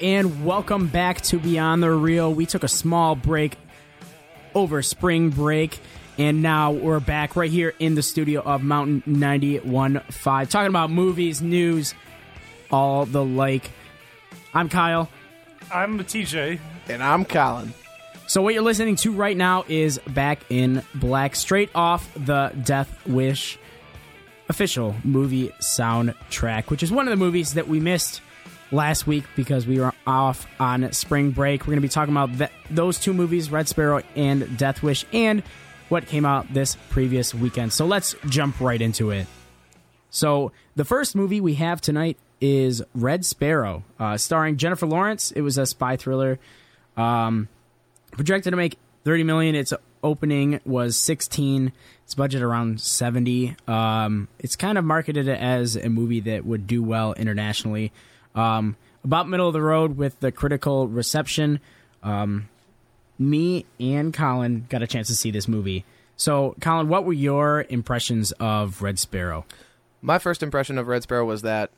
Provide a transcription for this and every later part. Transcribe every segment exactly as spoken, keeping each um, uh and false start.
and welcome back to Beyond the Real. We took a small break over spring break, and now we're back right here in the studio of Mountain ninety-one point five, talking about movies, news, all the like. I'm Kyle. I'm T J. And I'm Colin. So what you're listening to right now is Back in Black, straight off the Death Wish official movie soundtrack, which is one of the movies that we missed last week because we were off on spring break. We're going to be talking about th- those two movies, Red Sparrow and Death Wish, and what came out this previous weekend. So let's jump right into it. So the first movie we have tonight is Red Sparrow, uh, starring Jennifer Lawrence. It was a spy thriller. Um... Projected to make thirty million dollars. Its opening was sixteen million dollars. Its budget around seventy million dollars. Um, it's kind of marketed as a movie that would do well internationally. Um, about middle of the road with the critical reception. Um, me and Colin got a chance to see this movie. So, Colin, what were your impressions of Red Sparrow? My first impression of Red Sparrow was that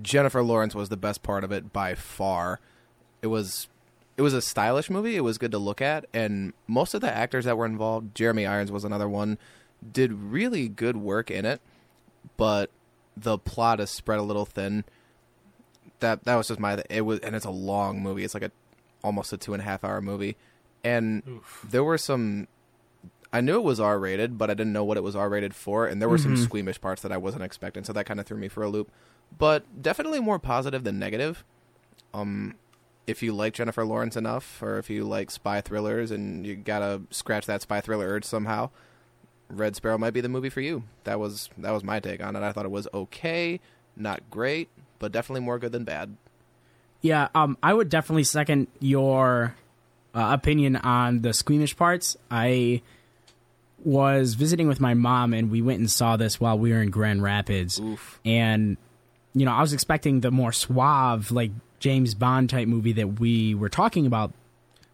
Jennifer Lawrence was the best part of it by far. It was... It was a stylish movie. It was good to look at. And most of the actors that were involved, Jeremy Irons was another one, did really good work in it. But the plot is spread a little thin. That that was just my... It was, and it's a long movie. It's like a almost a two-and-a-half-hour movie. And Oof. There were some... I knew it was R-rated, but I didn't know what it was R-rated for. And there were mm-hmm. some squeamish parts that I wasn't expecting. So that kind of threw me for a loop. But definitely more positive than negative. Um... If you like Jennifer Lawrence enough, or if you like spy thrillers and you gotta scratch that spy thriller urge somehow, Red Sparrow might be the movie for you. That was that was my take on it. I thought it was okay, not great, but definitely more good than bad. Yeah, um, I would definitely second your uh, opinion on the squeamish parts. I was visiting with my mom, and we went and saw this while we were in Grand Rapids. Oof. And, you know, I was expecting the more suave, like, James Bond type movie that we were talking about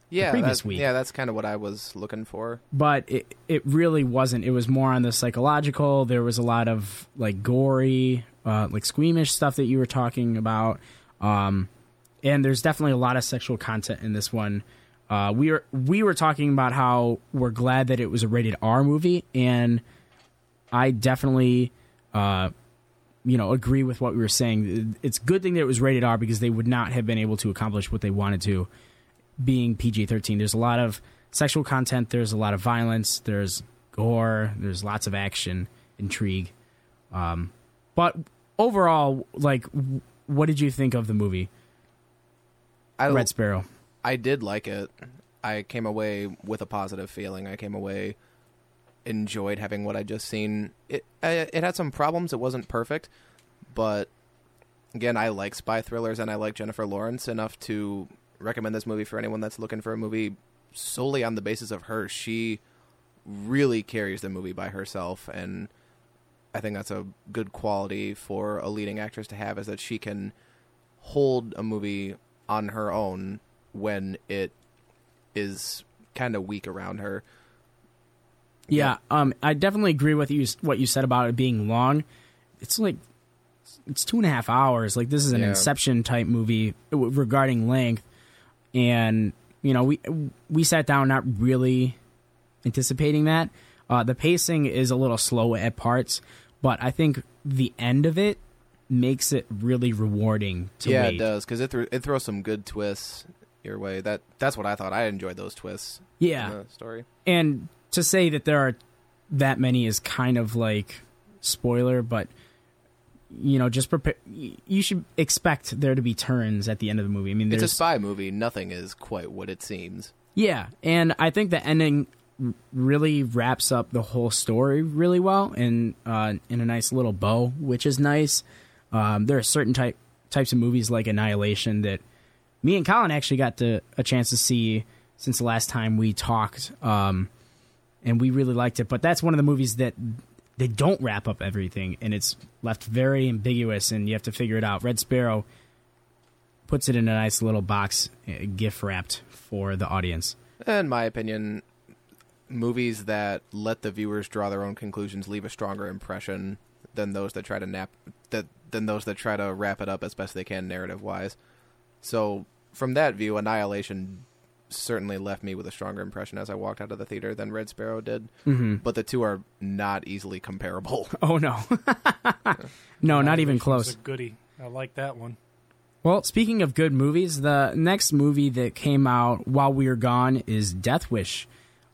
yeah, the previous week. Yeah, that's kind of what I was looking for. But it it really wasn't. It was more on the psychological. There was a lot of like gory, uh, like squeamish stuff that you were talking about. Um, and there's definitely a lot of sexual content in this one. Uh, we were we were talking about how we're glad that it was a rated R movie, and I definitely. Uh, you know, agree with what we were saying. It's a good thing that it was rated R because they would not have been able to accomplish what they wanted to being P G thirteen. There's a lot of sexual content. There's a lot of violence. There's gore. There's lots of action, intrigue. Um, but overall, like, what did you think of the movie? I Red Sparrow. I did like it. I came away with a positive feeling. I came away... enjoyed having what I just seen. It it had some problems. It wasn't perfect, but again, I like spy thrillers and I like Jennifer Lawrence enough to recommend this movie for anyone that's looking for a movie solely on the basis of her. She really carries the movie by herself, and I think that's a good quality for a leading actress to have, is that she can hold a movie on her own when it is kind of weak around her. Yeah, um, I definitely agree with you. What you said about it being long, it's like it's two and a half hours. Like this is an yeah. Inception type movie regarding length, and you know we we sat down not really anticipating that. Uh, the pacing is a little slow at parts, but I think the end of it makes it really rewarding to yeah, wait. It does, because it th- it throws some good twists your way. That that's what I thought. I enjoyed those twists. Yeah, in the story and. To say that there are that many is kind of like spoiler, but you know, just prepare. You should expect there to be turns at the end of the movie. I mean, it's a spy movie; nothing is quite what it seems. Yeah, and I think the ending really wraps up the whole story really well, and uh, in a nice little bow, which is nice. Um, there are certain type types of movies like Annihilation that me and Colin actually got to, a chance to see since the last time we talked. Um, And we really liked it. But that's one of the movies that they don't wrap up everything. And it's left very ambiguous. And you have to figure it out. Red Sparrow puts it in a nice little box, gift wrapped for the audience. In my opinion, movies that let the viewers draw their own conclusions leave a stronger impression than those that try to nap, that than those that try to wrap it up as best they can narrative-wise. So from that view, Annihilation certainly left me with a stronger impression as I walked out of the theater than Red Sparrow did. Mm-hmm. But the two are not easily comparable. Oh, no. Yeah. No, not even close. A goodie. I like that one. Well, speaking of good movies, the next movie that came out while we were gone is Death Wish.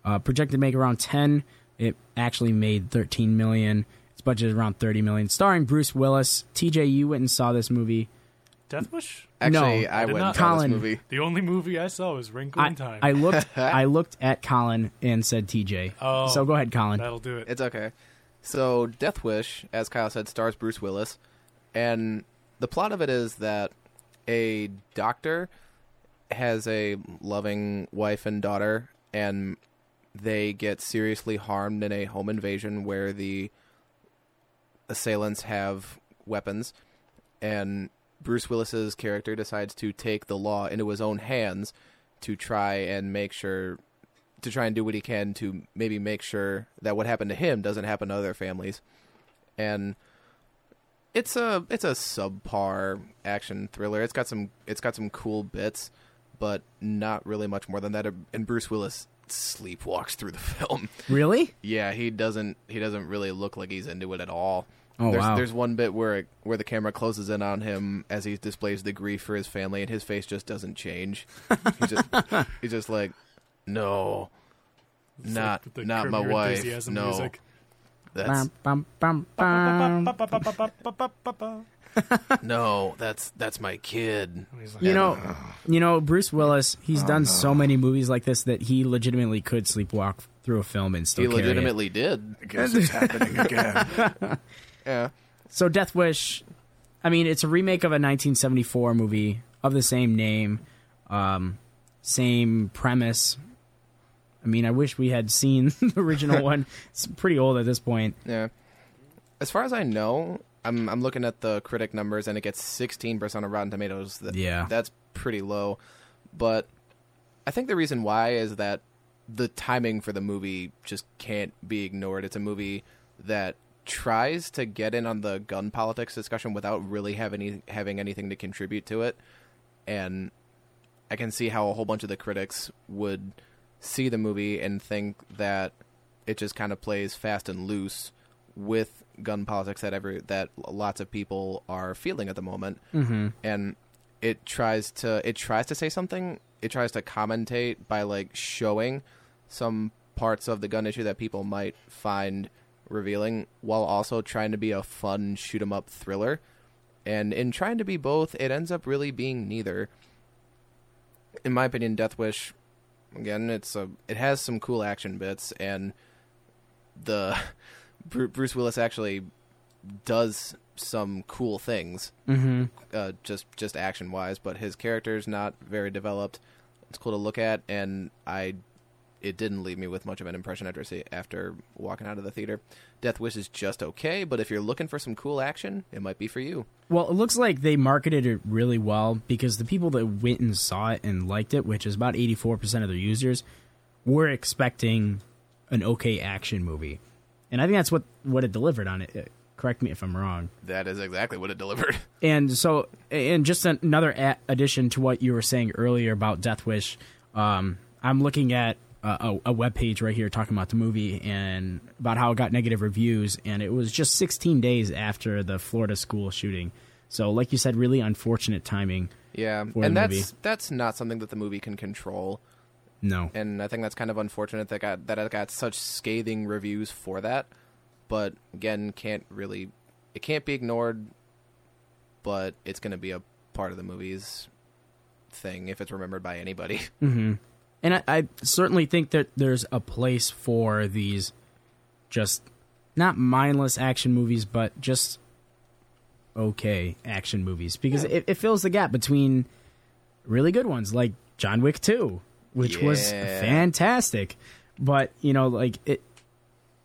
Uh, projected to make around ten. It actually made thirteen million dollars. Its budget is around thirty million dollars. Starring Bruce Willis. T J, you went and saw this movie. Death Wish? Actually, no, I went not. and saw Colin, this movie. The only movie I saw was Wrinkle in Time. I, I looked I looked at Colin and said T J. Oh, so go ahead, Colin. That'll do it. It's okay. So Death Wish, as Kyle said, stars Bruce Willis. And the plot of it is that a doctor has a loving wife and daughter, and they get seriously harmed in a home invasion where the assailants have weapons, and Bruce Willis's character decides to take the law into his own hands to try and make sure to try and do what he can to maybe make sure that what happened to him doesn't happen to other families. And it's a it's a subpar action thriller. It's got some it's got some cool bits, but not really much more than that. And Bruce Willis sleepwalks through the film. Really? Yeah, he doesn't he doesn't really look like he's into it at all. Oh, there's, wow. There's one bit where it, where the camera closes in on him as he displays the grief for his family, and his face just doesn't change. He's just he's just like, no, it's not like not my wife. No, music. That's bum, bum, bum, bum. no, that's that's my kid. Like, you know, you know, Bruce Willis. He's oh, done no. so many movies like this that he legitimately could sleepwalk through a film and still. He legitimately carry it. did. I guess it's happening again. Yeah. So Death Wish, I mean, it's a remake of a nineteen seventy-four movie of the same name, um, same premise. I mean, I wish we had seen the original one. It's pretty old at this point. Yeah. As far as I know, I'm I'm looking at the critic numbers, and it gets sixteen percent on Rotten Tomatoes. That, yeah. That's pretty low. But I think the reason why is that the timing for the movie just can't be ignored. It's a movie that tries to get in on the gun politics discussion without really have any, having anything to contribute to it. And I can see how a whole bunch of the critics would see the movie and think that it just kind of plays fast and loose with gun politics that every that lots of people are feeling at the moment. Mm-hmm. And it tries to it tries to say something. It tries to commentate by like showing some parts of the gun issue that people might find revealing, while also trying to be a fun shoot 'em up thriller. And in trying to be both, it ends up really being neither. In my opinion, Death Wish, again, it's a it has some cool action bits, and the Bruce Willis actually does some cool things, mm-hmm. uh, just just action wise. But his character's not very developed. It's cool to look at, and I. It didn't leave me with much of an impression after after walking out of the theater. Death Wish is just okay, but if you're looking for some cool action, it might be for you. Well, it looks like they marketed it really well, because the people that went and saw it and liked it, which is about eighty-four percent of their users, were expecting an okay action movie. And I think that's what, what it delivered on it. Correct me if I'm wrong. That is exactly what it delivered. And so, and just another a- addition to what you were saying earlier about Death Wish, um, I'm looking at Uh, a, a webpage right here talking about the movie and about how it got negative reviews, and it was just sixteen days after the Florida school shooting. So, like you said, really unfortunate timing. Yeah, for and the that's movie. that's not something that the movie can control. No, and I think that's kind of unfortunate that got that it got such scathing reviews for that. But again, can't really it can't be ignored. But it's going to be a part of the movie's thing if it's remembered by anybody. Mm-hmm. And I, I certainly think that there's a place for these just not mindless action movies, but just okay action movies. Because yeah. it, it fills the gap between really good ones like John Wick two, which yeah. was fantastic. But, you know, like it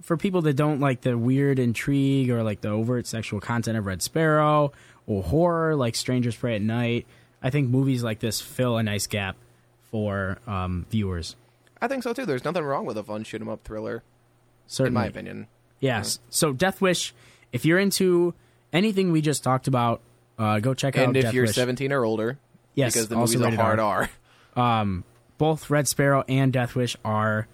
for people that don't like the weird intrigue or like the overt sexual content of Red Sparrow or horror like Strangers Prey at Night, I think movies like this fill a nice gap for um, viewers. I think so, too. There's nothing wrong with a fun shoot-'em-up thriller, certainly. In my opinion. Yes. Yeah. So Death Wish, if you're into anything we just talked about, uh, go check and out Death Wish. And if you're seventeen or older. Yes, because the movie's a hard R. R. Um, both Red Sparrow and Death Wish are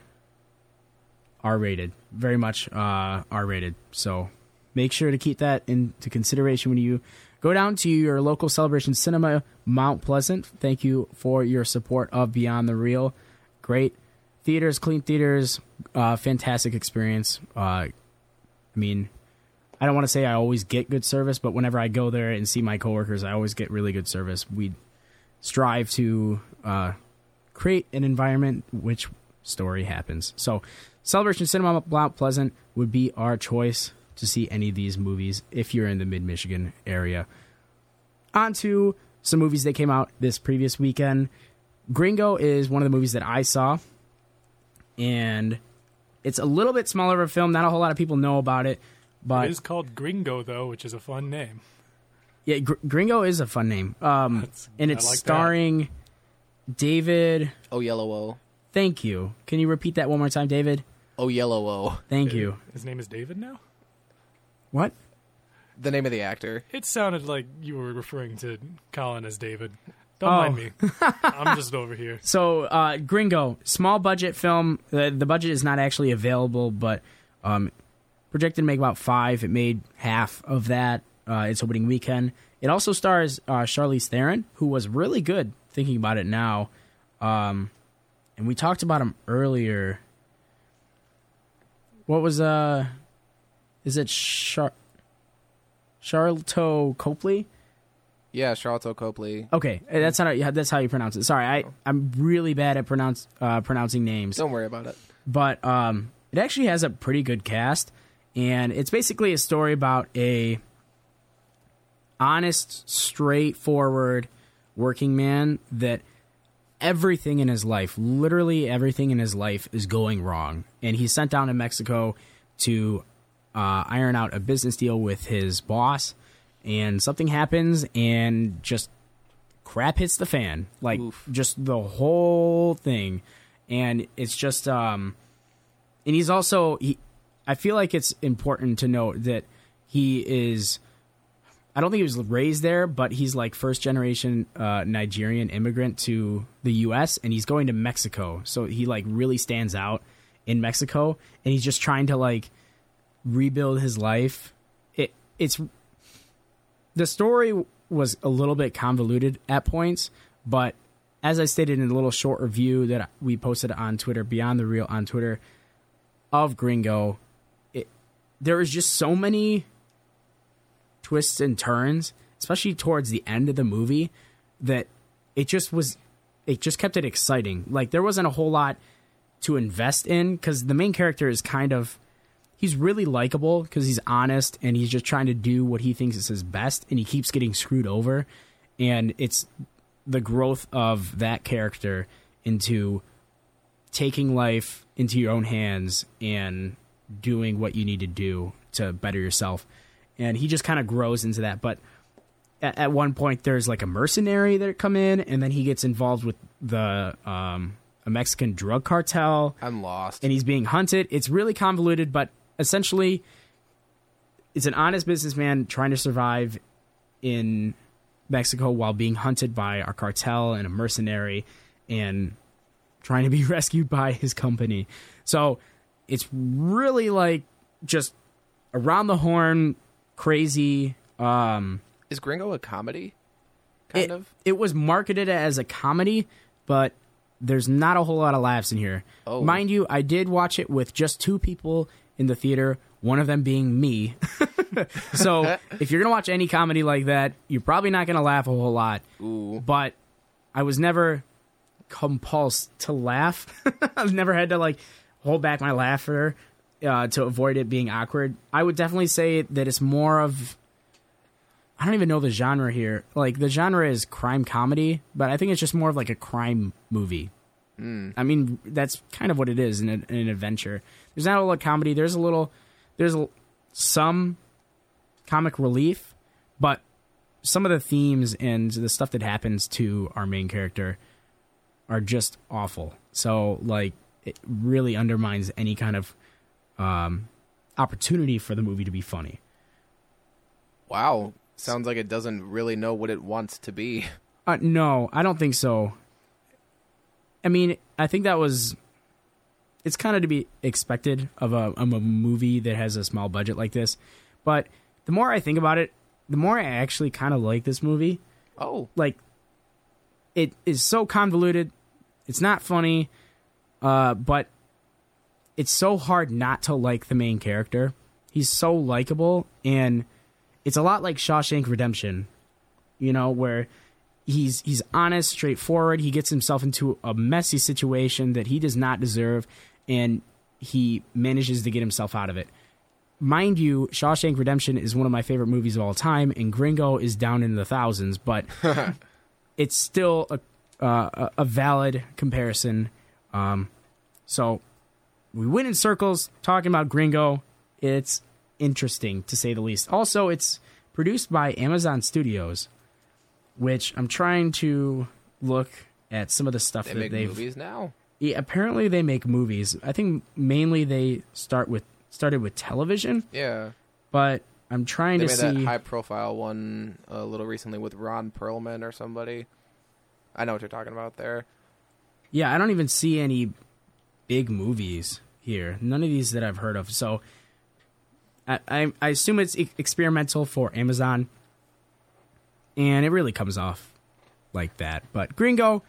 R rated, very much uh, R rated. So make sure to keep that into consideration when you go down to your local Celebration Cinema, Mount Pleasant. Thank you for your support of Beyond the Reel. Great theaters, clean theaters, uh, fantastic experience. Uh, I mean, I don't want to say I always get good service, but whenever I go there and see my coworkers, I always get really good service. We strive to uh, create an environment which story happens. So Celebration Cinema Mount Pleasant would be our choice to see any of these movies if you're in the mid-Michigan area. On to some movies that came out this previous weekend. Gringo is one of the movies that I saw, and it's a little bit smaller of a film. Not a whole lot of people know about it. But it is called Gringo, though, which is a fun name. Yeah, Gr- Gringo is a fun name. Um, and it's like starring that. David Oyelowo. Thank you. Can you repeat that one more time, David? Oyelowo. Thank David. you. His name is David now? What? The name of the actor. It sounded like you were referring to Colin as David. Don't oh. mind me. I'm just over here. So, uh, Gringo, small budget film. The, the budget is not actually available, but... Um, projected to make about five. It made half of that uh, its opening weekend. It also stars uh, Charlize Theron, who was really good, thinking about it now. Um, and we talked about him earlier. What was... uh? Is it Char- Charlotte Copley? Yeah, Charlotte Copley. Okay, that's how, that's how you pronounce it. Sorry, I, I'm really bad at pronounce uh, pronouncing names. Don't worry about it. But um, it actually has a pretty good cast. And it's basically a story about a honest, straightforward working man that everything in his life, literally everything in his life, is going wrong. And he's sent down to Mexico to uh, iron out a business deal with his boss. And something happens and just crap hits the fan. Like, Oof. just the whole thing. And it's just... Um, and he's also... He, I feel like it's important to note that he is, I don't think he was raised there, but he's like first generation uh, Nigerian immigrant to the U S and he's going to Mexico. So he like really stands out in Mexico, and he's just trying to like rebuild his life. It it's the story was a little bit convoluted at points, but as I stated in a little short review that we posted on Twitter, Beyond the Reel on Twitter, of Gringo, there is just so many twists and turns, especially towards the end of the movie, that it just was, it just kept it exciting. Like, there wasn't a whole lot to invest in, because the main character is kind of, he's really likable because he's honest and he's just trying to do what he thinks is his best, and he keeps getting screwed over. And it's the growth of that character into taking life into your own hands and doing what you need to do to better yourself. And he just kind of grows into that. But at, at one point there's like a mercenary that come in, and then he gets involved with the um a Mexican drug cartel. I'm lost. And he's being hunted. It's really convoluted, but essentially it's an honest businessman trying to survive in Mexico while being hunted by a cartel and a mercenary and trying to be rescued by his company. So it's really like just around the horn, crazy. Um, Is Gringo a comedy? Kind it, of. It was marketed as a comedy, but there's not a whole lot of laughs in here. Oh. Mind you, I did watch it with just two people in the theater, one of them being me. So if you're going to watch any comedy like that, you're probably not going to laugh a whole lot. Ooh. But I was never compulsed to laugh. I've never had to like... hold back my laughter uh, to avoid it being awkward. I would definitely say that it's more of... I don't even know the genre here. Like, the genre is crime comedy, but I think it's just more of like a crime movie. Mm. I mean, that's kind of what it is in, a, in an adventure. There's not a lot of comedy. There's a little... There's a, some comic relief, but some of the themes and the stuff that happens to our main character are just awful. So, like... it really undermines any kind of um, opportunity for the movie to be funny. Wow. Sounds like it doesn't really know what it wants to be. Uh, no, I don't think so. I mean, I think that was... It's kind of to be expected of a, of a movie that has a small budget like this. But the more I think about it, the more I actually kind of like this movie. Oh. Like, it is so convoluted. It's not funny. Uh, but it's so hard not to like the main character. He's so likable. And it's a lot like Shawshank Redemption, you know, where... He's he's honest, straightforward. He gets himself into a messy situation that he does not deserve, and he manages to get himself out of it. Mind you, Shawshank Redemption is one of my favorite movies of all time, and Gringo is down in the thousands, but it's still a, uh, a valid comparison. Um, so we went in circles talking about Gringo. It's interesting, to say the least. Also, it's produced by Amazon Studios, which I'm trying to look at some of the stuff they that make they've... movies now? Yeah, apparently they make movies. I think mainly they start with started with television. Yeah. But I'm trying they to see... They made that high-profile one a little recently with Ron Perlman or somebody. I know what you're talking about there. Yeah, I don't even see any big movies here. None of these that I've heard of. So I, I, I assume it's e- experimental for Amazon. And it really comes off like that. But Gringo,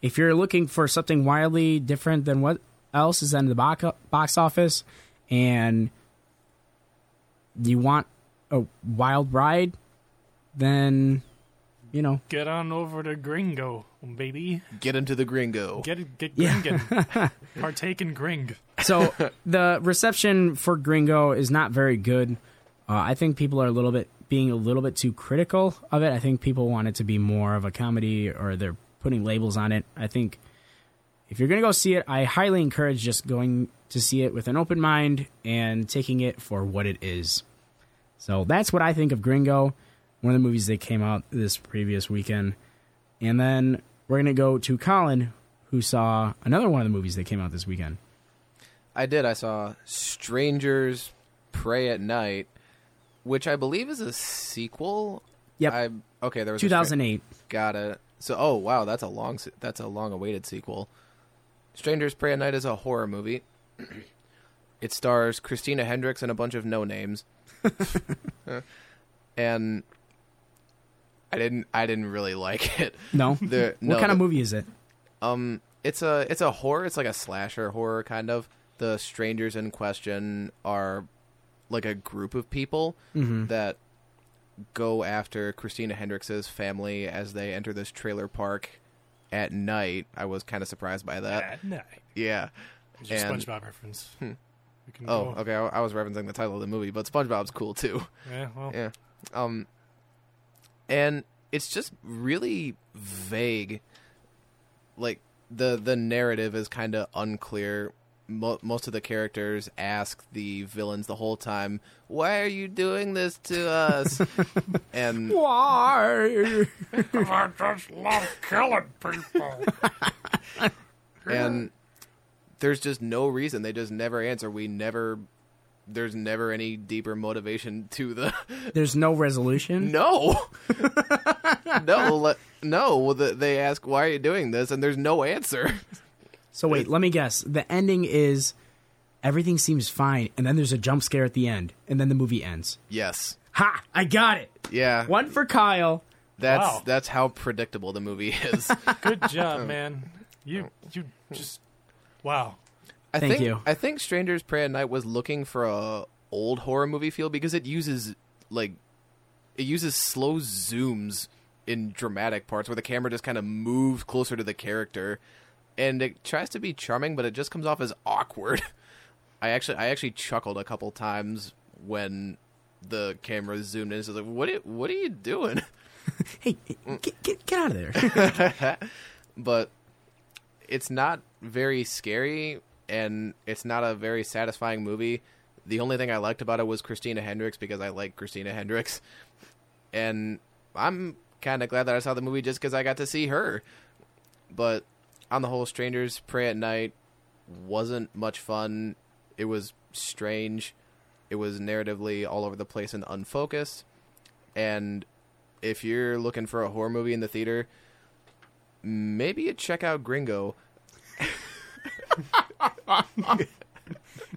if you're looking for something wildly different than what else is in the box office and you want a wild ride, then, you know. Get on over to Gringo, baby. Get into the Gringo. Get, get gringin'. Yeah. Partake in Gring. So the reception for Gringo is not very good. Uh, I think people are a little bit. being a little bit too critical of it. I think people want it to be more of a comedy, or they're putting labels on it. I think if you're going to go see it, I highly encourage just going to see it with an open mind and taking it for what it is. So that's what I think of Gringo, one of the movies that came out this previous weekend. And then we're going to go to Colin, who saw another one of the movies that came out this weekend. I did. I saw Strangers Prey at Night, which I believe is a sequel. Yep. I, okay, there was two thousand eight. A stra- got it. So, oh wow, that's a long that's a long-awaited sequel. Strangers Prey at Night is a horror movie. It stars Christina Hendricks and a bunch of no names. And I didn't I didn't really like it. No. The, what no, kind the, of movie is it? Um, it's a it's a horror. It's like a slasher horror kind of. The strangers in question are. Like a group of people mm-hmm. that go after Christina Hendricks' family as they enter this trailer park at night. I was kind of surprised by that. At night. Yeah. It's a and... SpongeBob reference. Hmm. We can oh, go. okay. I, I was referencing the title of the movie, but SpongeBob's cool too. Yeah, well. Yeah. Um, and it's just really vague. Like, the, the narrative is kind of unclear. Most of the characters ask the villains the whole time, "Why are you doing this to us?" And why? Because I just love killing people. And there's just no reason. They just never answer. We never. There's never any deeper motivation to the. There's no resolution? No. no. No. They ask, "Why are you doing this?" And there's no answer. So wait, let me guess. The ending is everything seems fine, and then there's a jump scare at the end, and then the movie ends. Yes. Ha! I got it. Yeah. One for Kyle. That's wow. That's how predictable the movie is. Good job, man. You you just wow. I Thank think, you. I think Strangers Prey at Night was looking for a old horror movie feel because it uses like it uses slow zooms in dramatic parts where the camera just kind of moves closer to the character. And it tries to be charming, but it just comes off as awkward. I actually, I actually chuckled a couple times when the camera zoomed in. It's like, what, are, what are you doing? Hey, get, get, get out of there! But it's not very scary, and it's not a very satisfying movie. The only thing I liked about it was Christina Hendricks because I like Christina Hendricks, and I'm kind of glad that I saw the movie just because I got to see her. But on the whole, Strangers Prey at Night wasn't much fun. It was strange. It was narratively all over the place and unfocused. And if you're looking for a horror movie in the theater, maybe you'd check out Gringo.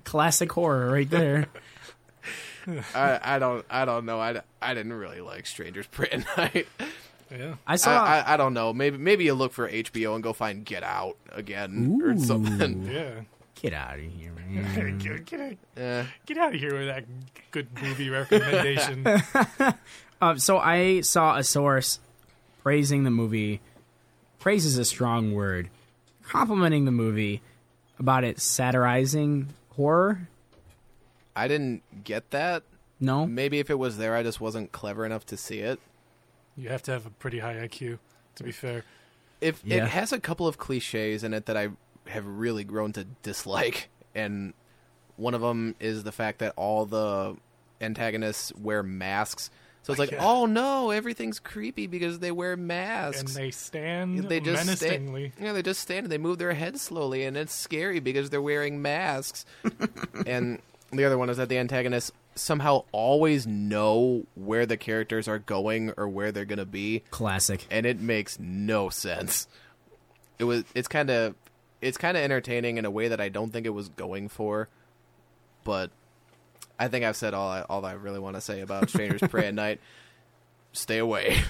Classic horror right there. I, I don't I don't know. I, I didn't really like Strangers Prey at Night. Yeah. I saw I, I, I don't know. Maybe maybe you look for H B O and go find Get Out again. Ooh. Or something. Yeah. Get out of here, man. get, get, out, yeah. get out of here with that good movie recommendation. um, so I saw a source praising the movie. Praise is a strong word. Complimenting the movie about it satirizing horror. I didn't get that. No? Maybe if it was there, I just wasn't clever enough to see it. You have to have a pretty high I Q, to be fair. If yeah. It has a couple of cliches in it that I have really grown to dislike, and one of them is the fact that all the antagonists wear masks. So it's like, yeah. oh no, everything's creepy because they wear masks. And they stand they just menacingly. Sta- yeah, they just stand and they move their heads slowly, and it's scary because they're wearing masks. And the other one is that the antagonists somehow always know where the characters are going or where they're going to be. Classic. And it makes no sense. It was. It's kind of. It's kind of entertaining in a way that I don't think it was going for, but I think I've said all I, all I really want to say about Strangers Prey at Night. Stay away.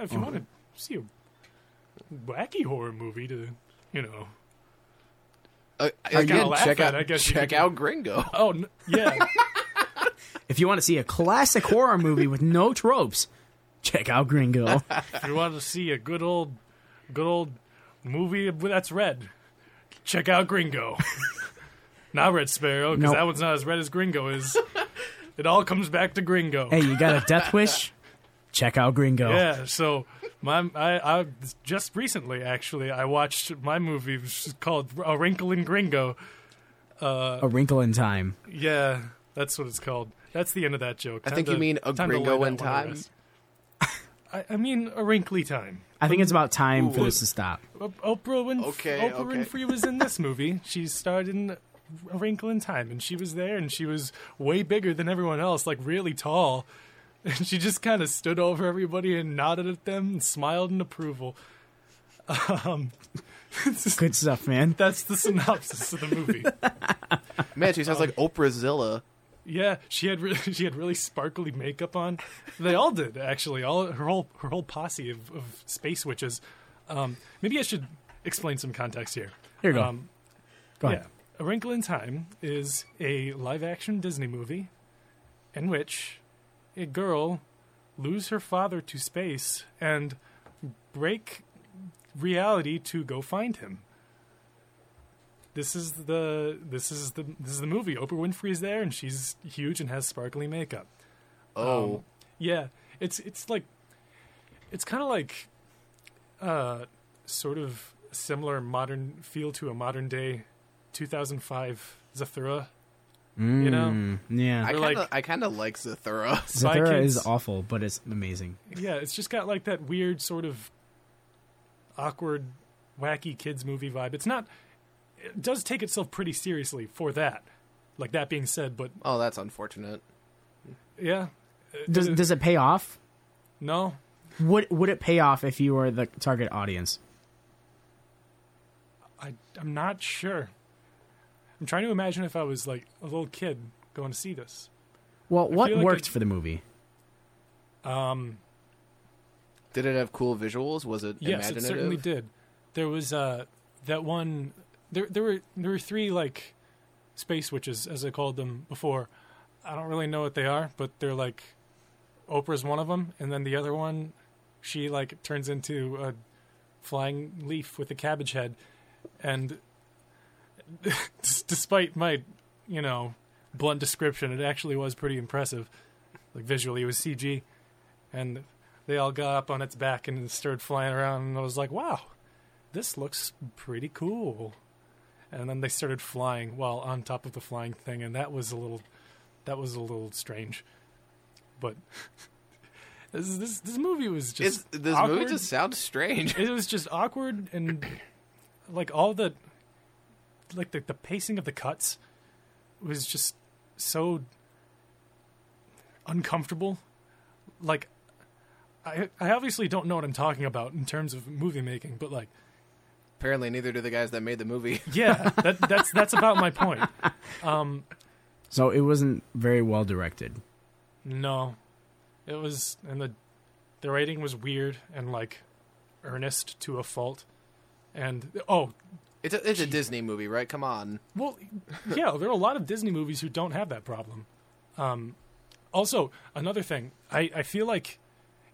If you mm-hmm. want to see a wacky horror movie, to you know, uh, again, check out. At, I guess check out Gringo. Oh n- yeah. If you want to see a classic horror movie with no tropes, check out Gringo. If you want to see a good old, good old movie that's red. Check out Gringo. Not Red Sparrow, because nope. that one's not as red as Gringo is. It all comes back to Gringo. Hey, you got a death wish? Check out Gringo. Yeah, so my I, I just recently, actually, I watched my movie, which is called A Wrinkle in Gringo. Uh, A Wrinkle in Time. Yeah, that's what it's called. That's the end of that joke. Time I think to, you mean A Gringo in Time? I, I mean A Wrinkly Time. I think it's about time Ooh. for this to stop. Oprah Winfrey, okay, Oprah okay. Winfrey was in this movie. She starred in A Wrinkle in Time, and she was there, and she was way bigger than everyone else, like really tall. And she just kind of stood over everybody and nodded at them and smiled in approval. Um, Good stuff, man. That's the synopsis of the movie. Man, she sounds um, like Oprahzilla. Yeah, she had really, she had really sparkly makeup on. They all did, actually. All her whole her whole posse of, of space witches. Um, maybe I should explain some context here. Here you um, go. Go ahead. Yeah, A Wrinkle in Time is a live-action Disney movie in which a girl loses her father to space and break reality to go find him. This is the this is the this is the movie. Oprah Winfrey's there, and she's huge and has sparkly makeup. Oh, um, yeah. It's it's like it's kind of like uh, sort of similar modern feel to a modern day two thousand five Zathura. Mm, you know, yeah. They're I kind of like, I kind of like Zathura. Zathura is awful, but it's amazing. Yeah, it's just got like that weird sort of awkward, wacky kids movie vibe. It's not. It does take itself pretty seriously for that. Like, that being said, but... Oh, that's unfortunate. Yeah. Does does it pay off? No. Would would it pay off if you were the target audience? I, I'm not sure. I'm trying to imagine if I was, like, a little kid going to see this. Well, what like worked I, for the movie? Um, Did it have cool visuals? Was it yes, imaginative? Yes, it certainly did. There was uh, that one... There, there were there were three like space witches, as I called them before. I don't really know what they are, but they're like Oprah's one of them, and then the other one, she like turns into a flying leaf with a cabbage head. And despite my, you know, blunt description, it actually was pretty impressive. Like visually, it was C G, and they all got up on its back and started flying around, and I was like, wow, this looks pretty cool. And then they started flying while on top of the flying thing, and that was a little, that was a little strange. But this this this movie was just it's, this awkward. movie just sounds strange. It was just awkward, and like all the like the, the pacing of the cuts was just so uncomfortable. Like I, I obviously don't know what I'm talking about in terms of movie making, but like, apparently neither do the guys that made the movie. Yeah, that, that's that's about my point. Um, so it wasn't very well directed. No, it was, and the the writing was weird and like earnest to a fault. And oh, it's a, it's a Disney movie, right? Come on. Well, yeah, there are a lot of Disney movies who don't have that problem. Um, also, another thing, I, I feel like,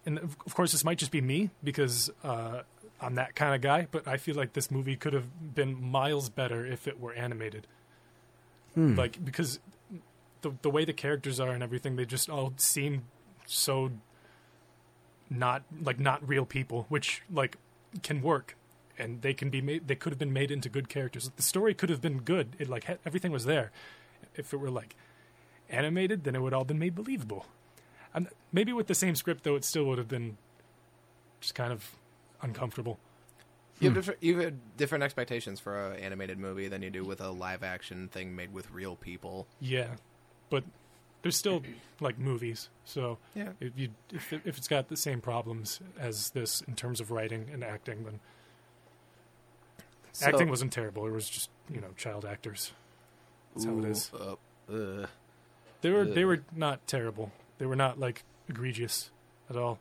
and of course this might just be me because uh, I'm that kind of guy, but I feel like this movie could have been miles better if it were animated. Hmm. Like, because the the way the characters are and everything, they just all seem so not like not real people, which like can work, and they can be made. They could have been made into good characters. The story could have been good. It like everything was there. If it were like animated, then it would all have been made believable. And maybe with the same script, though, it still would have been just kind of uncomfortable. You have, hmm. different, you have different expectations for an animated movie than you do with a live-action thing made with real people. Yeah, but they're still, like, movies. So yeah. if, you, if, it, if it's got the same problems as this in terms of writing and acting, then so, acting wasn't terrible. It was just, you know, child actors. That's ooh, how it is. Uh, uh, they were uh. They were not terrible. They were not, like, egregious at all.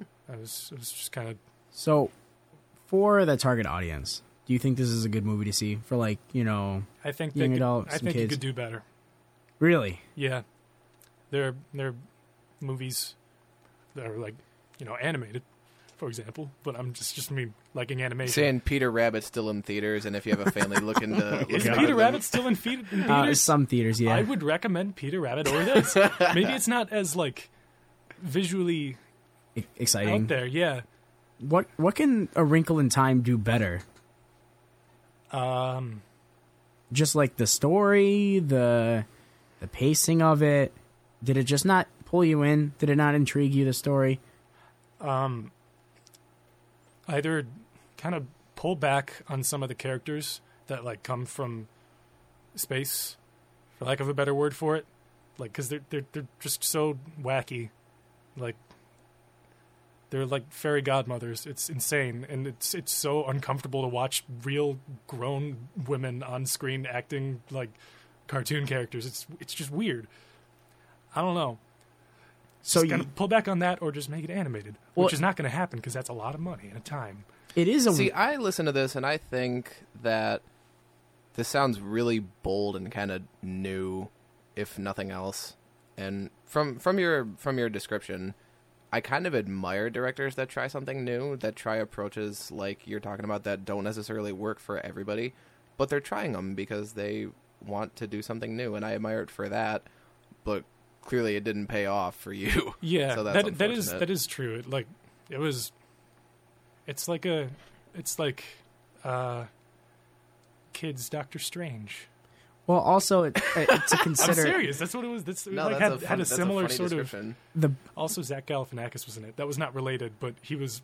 It was, it was just kind of... So, for the target audience, do you think this is a good movie to see? For, like, you know, I think young could, adults I and think kids? You could do better. Really? Yeah. There are movies that are, like, you know, animated, for example. But I'm just, just me liking animation. Saying Peter Rabbit's still in theaters, and if you have a family looking to... Is look Peter Rabbit still in, fe- in theaters? Uh, some theaters, yeah. I would recommend Peter Rabbit over this. Maybe it's not as, like, visually... exciting. Out there, yeah. What what can A Wrinkle in Time do better? Um, just like the story, the the pacing of it. Did it just not pull you in? Did it not intrigue you? The story. Um, either kind of pull back on some of the characters that like come from space, for lack of a better word for it, like because they're they're they're just so wacky, like. They're like fairy godmothers. It's insane, and it's it's so uncomfortable to watch real grown women on screen acting like cartoon characters. It's it's just weird. I don't know. So just you gotta pull back on that, or just make it animated, well, which is not going to happen because that's a lot of money and a time. It is. A See, w- I listen to this and I think that this sounds really bold and kind of new, if nothing else. And from from your from your description. I kind of admire directors that try something new, that try approaches like you're talking about that don't necessarily work for everybody, but they're trying them because they want to do something new, and I admire it for that, but clearly it didn't pay off for you. Yeah, so that's that, that is that is true. It, like it was, it's like a, it's like, uh, kids Doctor Strange. Well, also it, it, to consider. I'm serious. That's what it was. That's, no, like, that's had, a fun, had a similar a sort of. The, also, Zach Galifianakis was in it. That was not related, but he was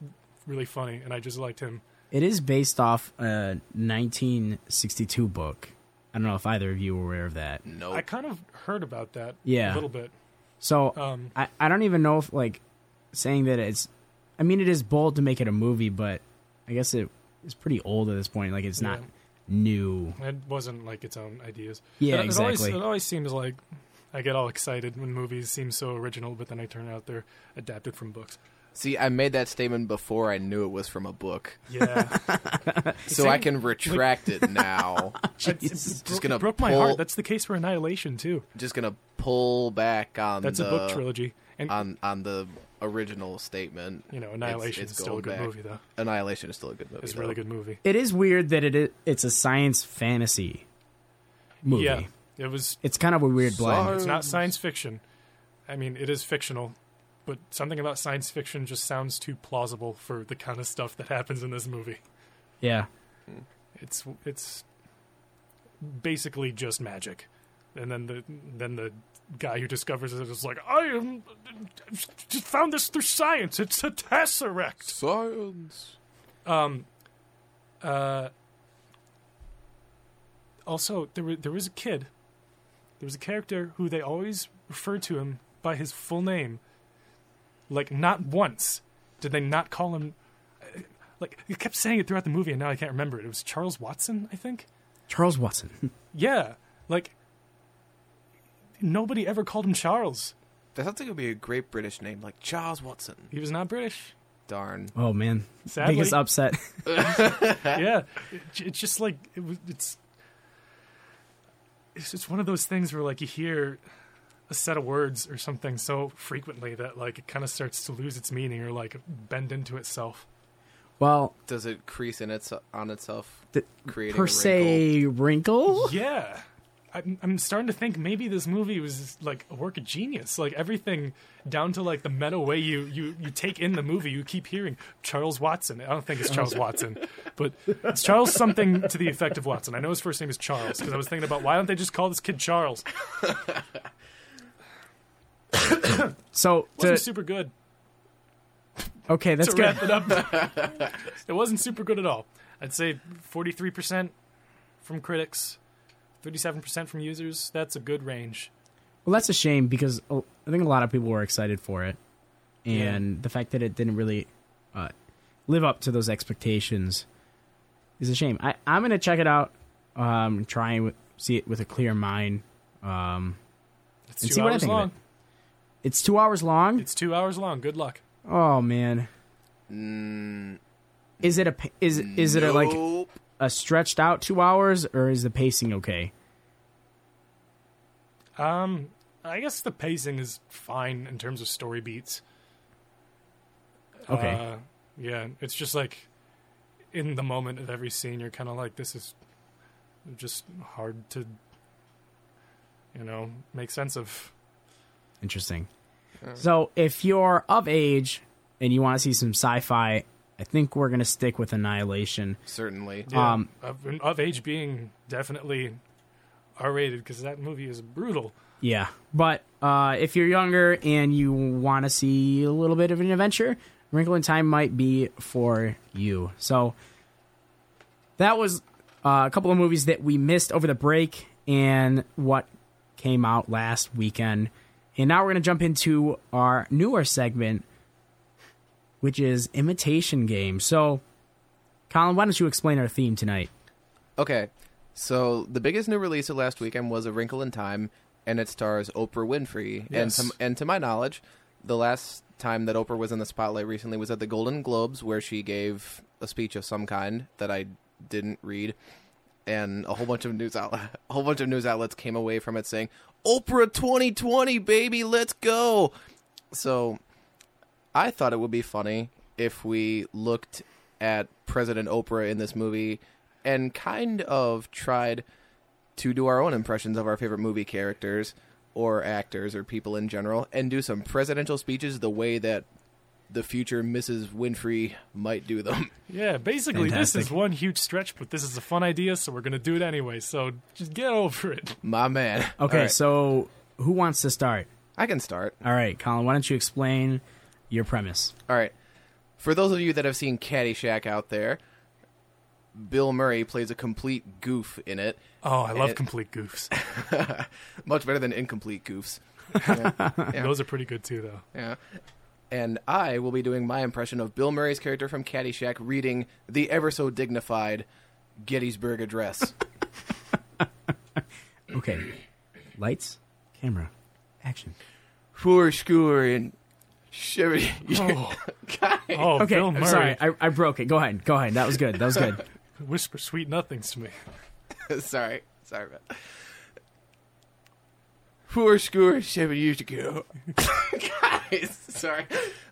really funny, and I just liked him. It is based off a nineteen sixty-two book. I don't know if either of you were aware of that. No, nope. I kind of heard about that. Yeah. A little bit. So um, I I don't even know if like saying that it's. I mean, it is bold to make it a movie, but I guess it is pretty old at this point. Like it's yeah. not. New. It wasn't like its own ideas. Yeah, it, it exactly. Always, it always seems like I get all excited when movies seem so original, but then I turn out they're adapted from books. See, I made that statement before I knew it was from a book. Yeah. So I can retract like, it now. It, it, just gonna it broke pull, my heart. That's the case for Annihilation, too. Just going to pull back on That's the... That's a book trilogy. And, on, on the original statement. You know, Annihilation it's, it's is still a good back. movie, though. Annihilation is still a good movie, It's a really good movie. It is weird that it is, it's a science fantasy movie. Yeah, it was... It's kind of a weird so, blend. It's not science fiction. I mean, it is fictional, but something about science fiction just sounds too plausible for the kind of stuff that happens in this movie. Yeah. It's it's basically just magic. And then the then the... guy who discovers it is like, I am just found this through science. It's a tesseract. Science. Um. Uh. Also, there was there was a kid. There was a character who they always referred to him by his full name, Like, not once did they not call him... Like, he kept saying it throughout the movie, and now I can't remember it. It was Charles Watson, I think? Charles Watson. Yeah. Like, nobody ever called him Charles. That sounds like it would be a great British name, like Charles Watson. He was not British. Darn. Oh, man. Sadly. Biggest upset. Yeah. It, it's just like, it, it's... It's just one of those things where, like, you hear a set of words or something so frequently that, like, it kind of starts to lose its meaning or, like, bend into itself. Well, does it crease in its on itself, the, creating per a se wrinkle? wrinkle? Yeah, I'm, I'm starting to think maybe this movie was like a work of genius. Like everything down to like the meta way you you, you take in the movie, you keep hearing Charles Watson. I don't think it's Charles Watson, but it's Charles something to the effect of Watson. I know his first name is Charles because I was thinking about why don't they just call this kid Charles? So wasn't to- super good. Okay, that's good. Wrap it up. It wasn't super good at all. I'd say forty-three percent from critics, thirty-seven percent from users. That's a good range. Well, that's a shame because I think a lot of people were excited for it. And yeah. The fact that it didn't really uh, live up to those expectations is a shame. I, I'm going to check it out, um, try and see it with a clear mind. Um, it's and two see hours what I think long. Of it. It's two hours long? It's two hours long. Good luck. Oh man, mm, is it a is is nope. it a, like a stretched out two hours or is the pacing okay? Um, I guess the pacing is fine in terms of story beats. Okay, uh, yeah, it's just like in the moment of every scene, you're kind of like, this is just hard to, you know, make sense of. Interesting. So if you're of age and you want to see some sci-fi, I think we're going to stick with Annihilation. Certainly. Yeah. Um, of, of age being definitely R-rated because that movie is brutal. Yeah. But uh, if you're younger and you want to see a little bit of an adventure, Wrinkle in Time might be for you. So that was uh, a couple of movies that we missed over the break and what came out last weekend. And now we're going to jump into our newer segment, which is Imitation Game. So, Colin, why don't you explain our theme tonight? Okay. So, the biggest new release of last weekend was A Wrinkle in Time, and it stars Oprah Winfrey. Yes. And to, and to my knowledge, the last time that Oprah was in the spotlight recently was at the Golden Globes, where she gave a speech of some kind that I didn't read. And a whole bunch of news outlet, a whole bunch of news outlets came away from it saying, Oprah twenty twenty, baby, let's go. So I thought it would be funny if we looked at President Oprah in this movie and kind of tried to do our own impressions of our favorite movie characters or actors or people in general and do some presidential speeches the way that the future Missus Winfrey might do them. Yeah, basically, Fantastic. This is one huge stretch, but this is a fun idea, so we're going to do it anyway. So just get over it. My man. Okay, right. So who wants to start? I can start. All right, Colin, why don't you explain your premise? All right. For those of you that have seen Caddyshack out there, Bill Murray plays a complete goof in it. Oh, I love it... complete goofs. Much better than incomplete goofs. Yeah. Yeah. Those are pretty good, too, though. Yeah. And I will be doing my impression of Bill Murray's character from Caddyshack reading the ever-so-dignified Gettysburg Address. Okay. Lights, camera, action. Poor Scooter and Chevy. Oh, oh okay. Bill Murray. I'm sorry, I, I broke it. Go ahead. Go ahead. That was good. That was good. Whisper sweet nothings to me. sorry. Sorry about that. Poor Scooter seven years ago. Guys, sorry.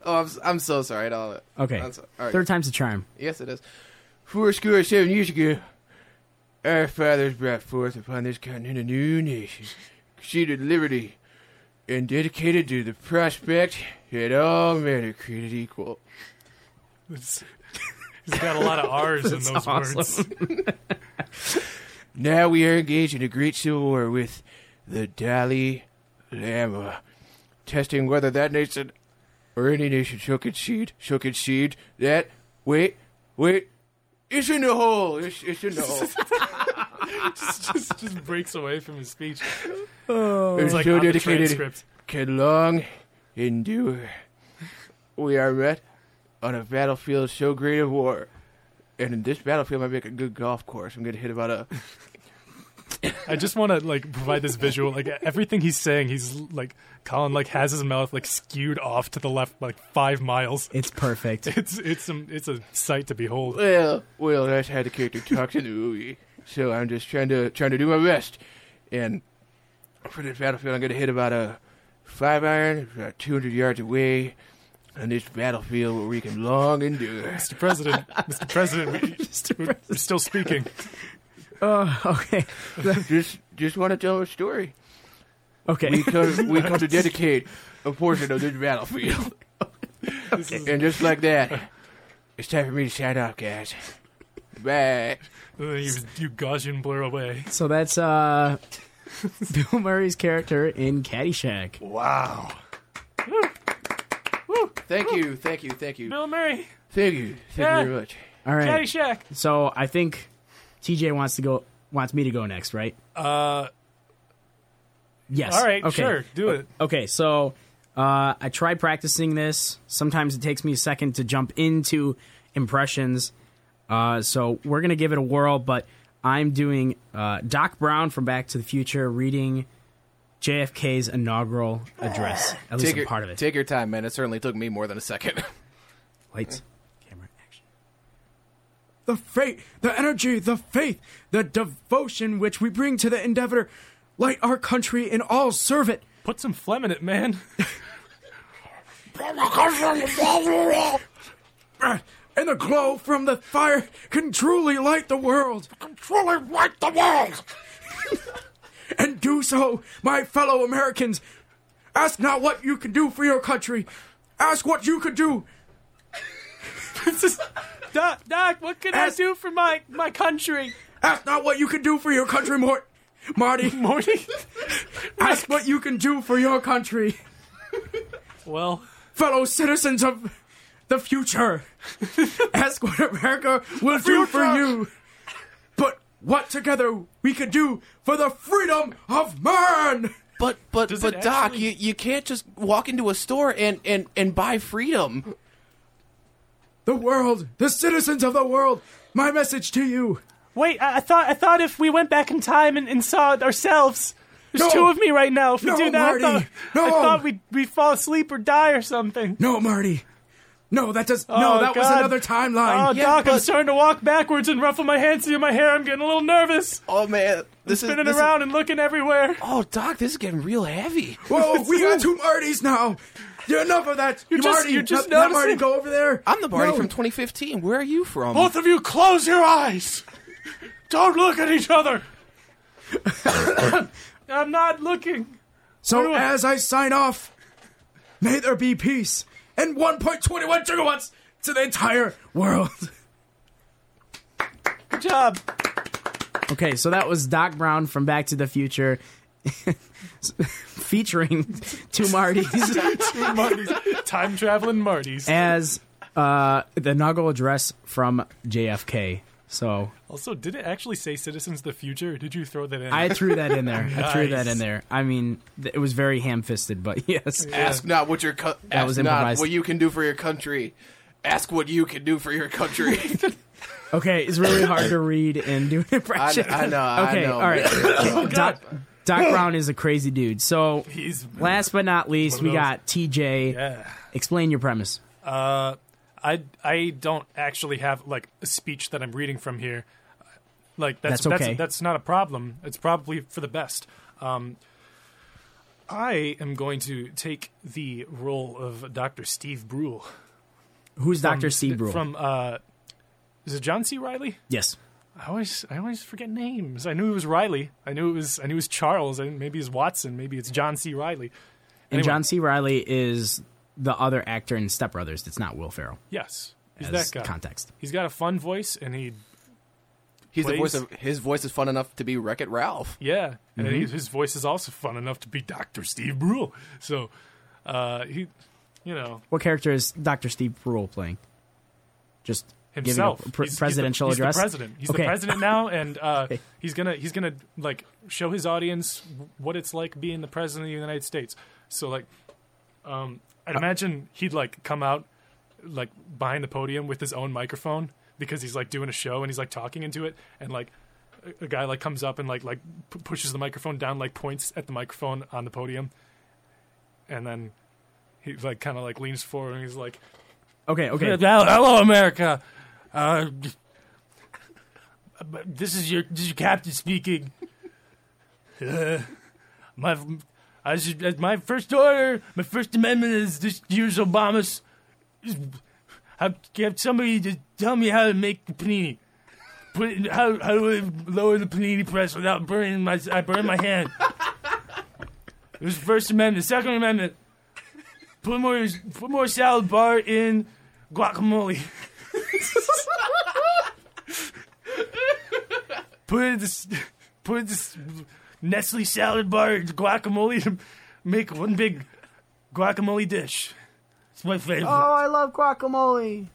Oh, I'm, I'm so sorry at all. Okay. So, all right. Third time's a charm. Yes, it is. Poor Scooter seven years ago, our fathers brought forth upon this continent a new nation, conceded liberty, and dedicated to the prospect that all men are created equal. It's, it's got a lot of R's in those awesome. Words. Now we are engaged in a great civil war with... the Dalai Lama, testing whether that nation or any nation shall concede, shall concede that, wait, wait, it's in the hole, it's, it's in the hole. just, just, just breaks away from his speech. Oh, it's like so on the transcript. Can long endure. we are met on a battlefield so great of war. And this battlefield might make a good golf course. I'm going to hit about a... I just want to, like, provide this visual. Like, everything he's saying, he's, like, Colin, like, has his mouth, like, skewed off to the left, like, five miles. It's perfect. It's it's some, it's a sight to behold. Well, well, that's how the character talks in the movie. So I'm just trying to trying to do my best. And for this battlefield, I'm going to hit about a five iron, about two hundred yards away. On this battlefield where we can long endure. Mister President, Mister President, we, Mister President, we're still speaking. Oh, okay. just, just want to tell a story. Okay. We come, we come to dedicate a portion of this battlefield. Okay. Is... And just like that, it's time for me to sign off, guys. Bye. You, you Gaussian blur away. So that's uh, Bill Murray's character in Caddyshack. Wow. Thank you, thank you, thank you. Bill Murray. Thank you. Thank yeah. you very much. All right. Caddyshack. So I think T J wants to go wants me to go next, right? Uh Yes. All right, okay. Sure. Do it. Okay, so uh, I tried practicing this. Sometimes it takes me a second to jump into impressions. Uh, so we're gonna give it a whirl, but I'm doing uh, Doc Brown from Back to the Future reading J F K's inaugural address. At least your, part of it. Take your time, man. It certainly took me more than a second. Lights, camera, action. The faith, the energy, the faith, the devotion which we bring to the endeavor. Light our country and all serve it. Put some phlegm in it, man. And the glow from the fire can truly light the world. Can truly light the world. And do so, my fellow Americans. Ask not what you can do for your country. Ask what you could do. Doc, Doc, what can ask, I do for my, my country? Ask not what you can do for your country, Mort, Marty. Marty? Ask what you can do for your country. Well. Fellow citizens of the future. Ask what America will do for you. But... what together we could do for the freedom of man! But, but, Does but, Doc, actually... you, you can't just walk into a store and, and, and buy freedom. The world, the citizens of the world, my message to you. Wait, I, I thought I thought if we went back in time and, and saw it ourselves, there's no, two of me right now. If we no, do that, Marty, I thought, no. I thought we'd, we'd fall asleep or die or something. No, Marty. No, that does. Oh, no, that God. was another timeline. Oh, yeah, Doc, but... I'm starting to walk backwards and ruffle my hands through my hair. I'm getting a little nervous. Oh, man. This I'm spinning is, this around is... and looking everywhere. Oh, Doc, this is getting real heavy. Whoa, we got two Martys now. Yeah, enough of that. You're Marty, just, you're just not, not Marty, go over there. I'm the Marty no. from twenty fifteen. Where are you from? Both of you, close your eyes. Don't look at each other. I'm not looking. So as I sign off, may there be peace. And one point two one gigawatts to the entire world. Good job. Okay, so that was Doc Brown from Back to the Future featuring two Martys. Two Martys. Time-traveling Martys. As uh, the inaugural address from J F K. So. Also, did it actually say Citizens of the Future? Did you throw that in? I threw that in there. Nice. I threw that in there. I mean, th- it was very ham-fisted, but yes. Yeah. Ask not what your co- that ask was not what you can do for your country. Ask what you can do for your country. Okay, it's really hard to read and do an impression. I, I know. Okay, I know. All right. Oh, Doc, Doc Brown is a crazy dude. So, He's, last but not least, we got T J. Yeah. Explain your premise. Uh. I, I don't actually have, like, a speech that I'm reading from here. Like, that's that's, okay. that's, that's not a problem. It's probably for the best. Um, I am going to take the role of Doctor Steve Brule. Who's from, Doctor Steve Brule? From, uh, is it John C. Reilly? Yes. I always I always forget names. I knew it was Reilly. I knew it was I knew it was Charles. I, maybe it's Watson. Maybe it's John C. Reilly. Anyway. And John C. Reilly is... the other actor in Step Brothers that's not Will Ferrell. Yes. He's that guy. Context. He's got a fun voice, and he He's plays... the voice of, his voice is fun enough to be Wreck-It Ralph. Yeah. Mm-hmm. And he, his voice is also fun enough to be Doctor Steve Brule. So, uh, he, you know. What character is Doctor Steve Brule playing? Just himself. Giving a pr- he's, presidential he's the, he's address? He's the president. He's okay. the president now, and uh, okay. he's gonna he's gonna, like, show his audience what it's like being the president of the United States. So, like, um... I'd imagine he'd like come out like behind the podium with his own microphone because he's like doing a show and he's like talking into it, and like a guy like comes up and like like p- pushes the microphone down, like points at the microphone on the podium, and then he like kind of like leans forward and he's like, "Okay, okay, hello America, uh, this is your this is your captain speaking. Uh, my I should, my first order, my first amendment is this year's Obama's. How, have somebody to tell me how to make the panini. Put it, how how do I lower the panini press without burning my? I burn my hand. It was the First Amendment. Second Amendment. Put more put more salad bar in guacamole. put it this put it this Nestle salad bar in guacamole to make one big guacamole dish. It's my favorite. Oh, I love guacamole.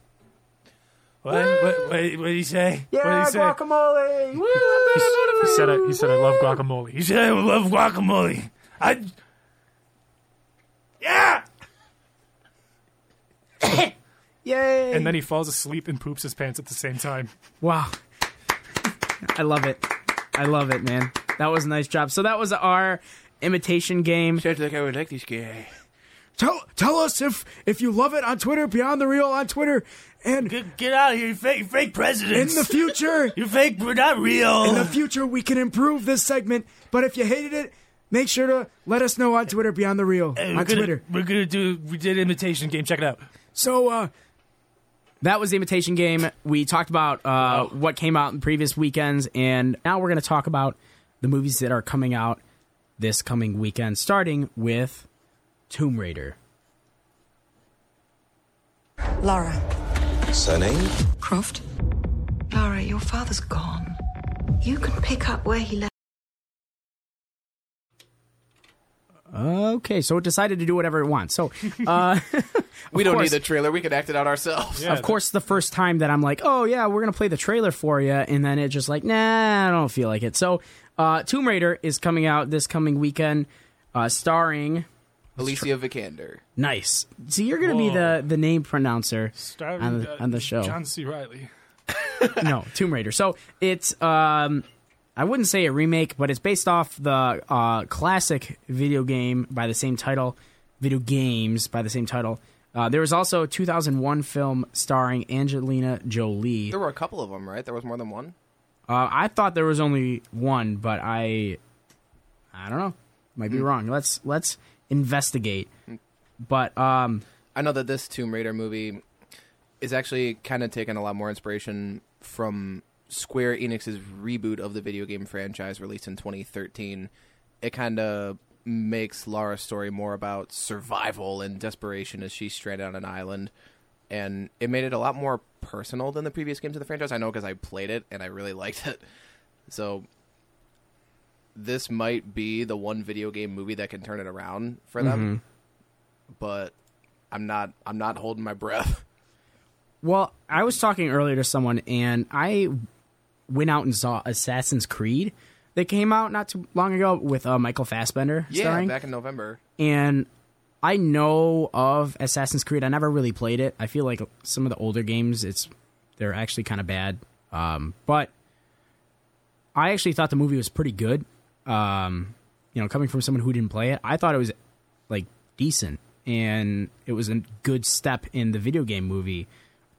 What? What, what, what did he say? Yeah, he guacamole. Say? Woo! He said, I, he said I love guacamole. He said, I love guacamole. I... Yeah! Yay! And then he falls asleep and poops his pants at the same time. Wow. I love it. I love it, man. That was a nice job. So that was our imitation game. Sounds like I would like this guy. Tell tell us if, if you love it on Twitter, Beyond the Real on Twitter, and get, get out of here, you fake fake presidents. In the future, you fake, we're not real. In the future, we can improve this segment. But if you hated it, make sure to let us know on Twitter, Beyond the Real hey, on gonna, Twitter. We're gonna do we did imitation game. Check it out. So uh, that was the imitation game. We talked about uh, oh. what came out in previous weekends, and now we're gonna talk about the movies that are coming out this coming weekend, starting with Tomb Raider. Laura. Surname? Croft. Laura, your father's gone. You can pick up where he left. Okay, so it decided to do whatever it wants. So, uh, we don't course, need the trailer. We could act it out ourselves. Yeah, of that- course, the first time that I'm like, oh, yeah, we're going to play the trailer for you. And then it's just like, nah, I don't feel like it. So, uh, Tomb Raider is coming out this coming weekend, uh, starring... Alicia Vikander. Nice. So you're going to be the, the name pronouncer Star- on, the, on the show. John C. Reilly. No, Tomb Raider. So it's, um, I wouldn't say a remake, but it's based off the uh, classic video game by the same title, video games by the same title. Uh, there was also a two thousand one film starring Angelina Jolie. There were a couple of them, right? There was more than one? Uh, I thought there was only one, but I, I don't know. Might be mm. wrong. Let's, let's... investigate. But um I know that this Tomb Raider movie is actually kind of taking a lot more inspiration from Square Enix's reboot of the video game franchise released in twenty thirteen. It kind of makes Lara's story more about survival and desperation as she's stranded on an island, and it made it a lot more personal than the previous games of the franchise. I know because I played it and I really liked it. So this might be the one video game movie that can turn it around for them, mm-hmm. but I'm not I'm not holding my breath. Well, I was talking earlier to someone, and I went out and saw Assassin's Creed that came out not too long ago with uh, Michael Fassbender yeah, starring. Yeah, back in November. And I know of Assassin's Creed. I never really played it. I feel like some of the older games, it's they're actually kind of bad. Um, but I actually thought the movie was pretty good. Um, you know, coming from someone who didn't play it, I thought it was like decent, and it was a good step in the video game movie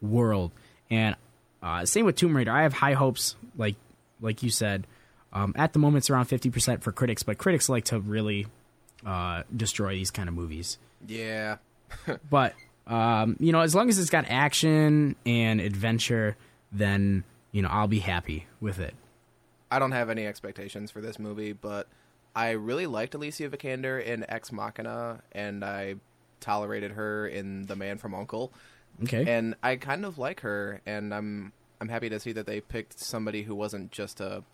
world. And uh, same with Tomb Raider. I have high hopes, like like you said. Um, at the moment, it's around fifty percent for critics, but critics like to really uh, destroy these kind of movies. Yeah. But, um, you know, as long as it's got action and adventure, then, you know, I'll be happy with it. I don't have any expectations for this movie, but I really liked Alicia Vikander in Ex Machina, and I tolerated her in The Man from U N C L E. Okay. And I kind of like her, and I'm I'm happy to see that they picked somebody who wasn't just a,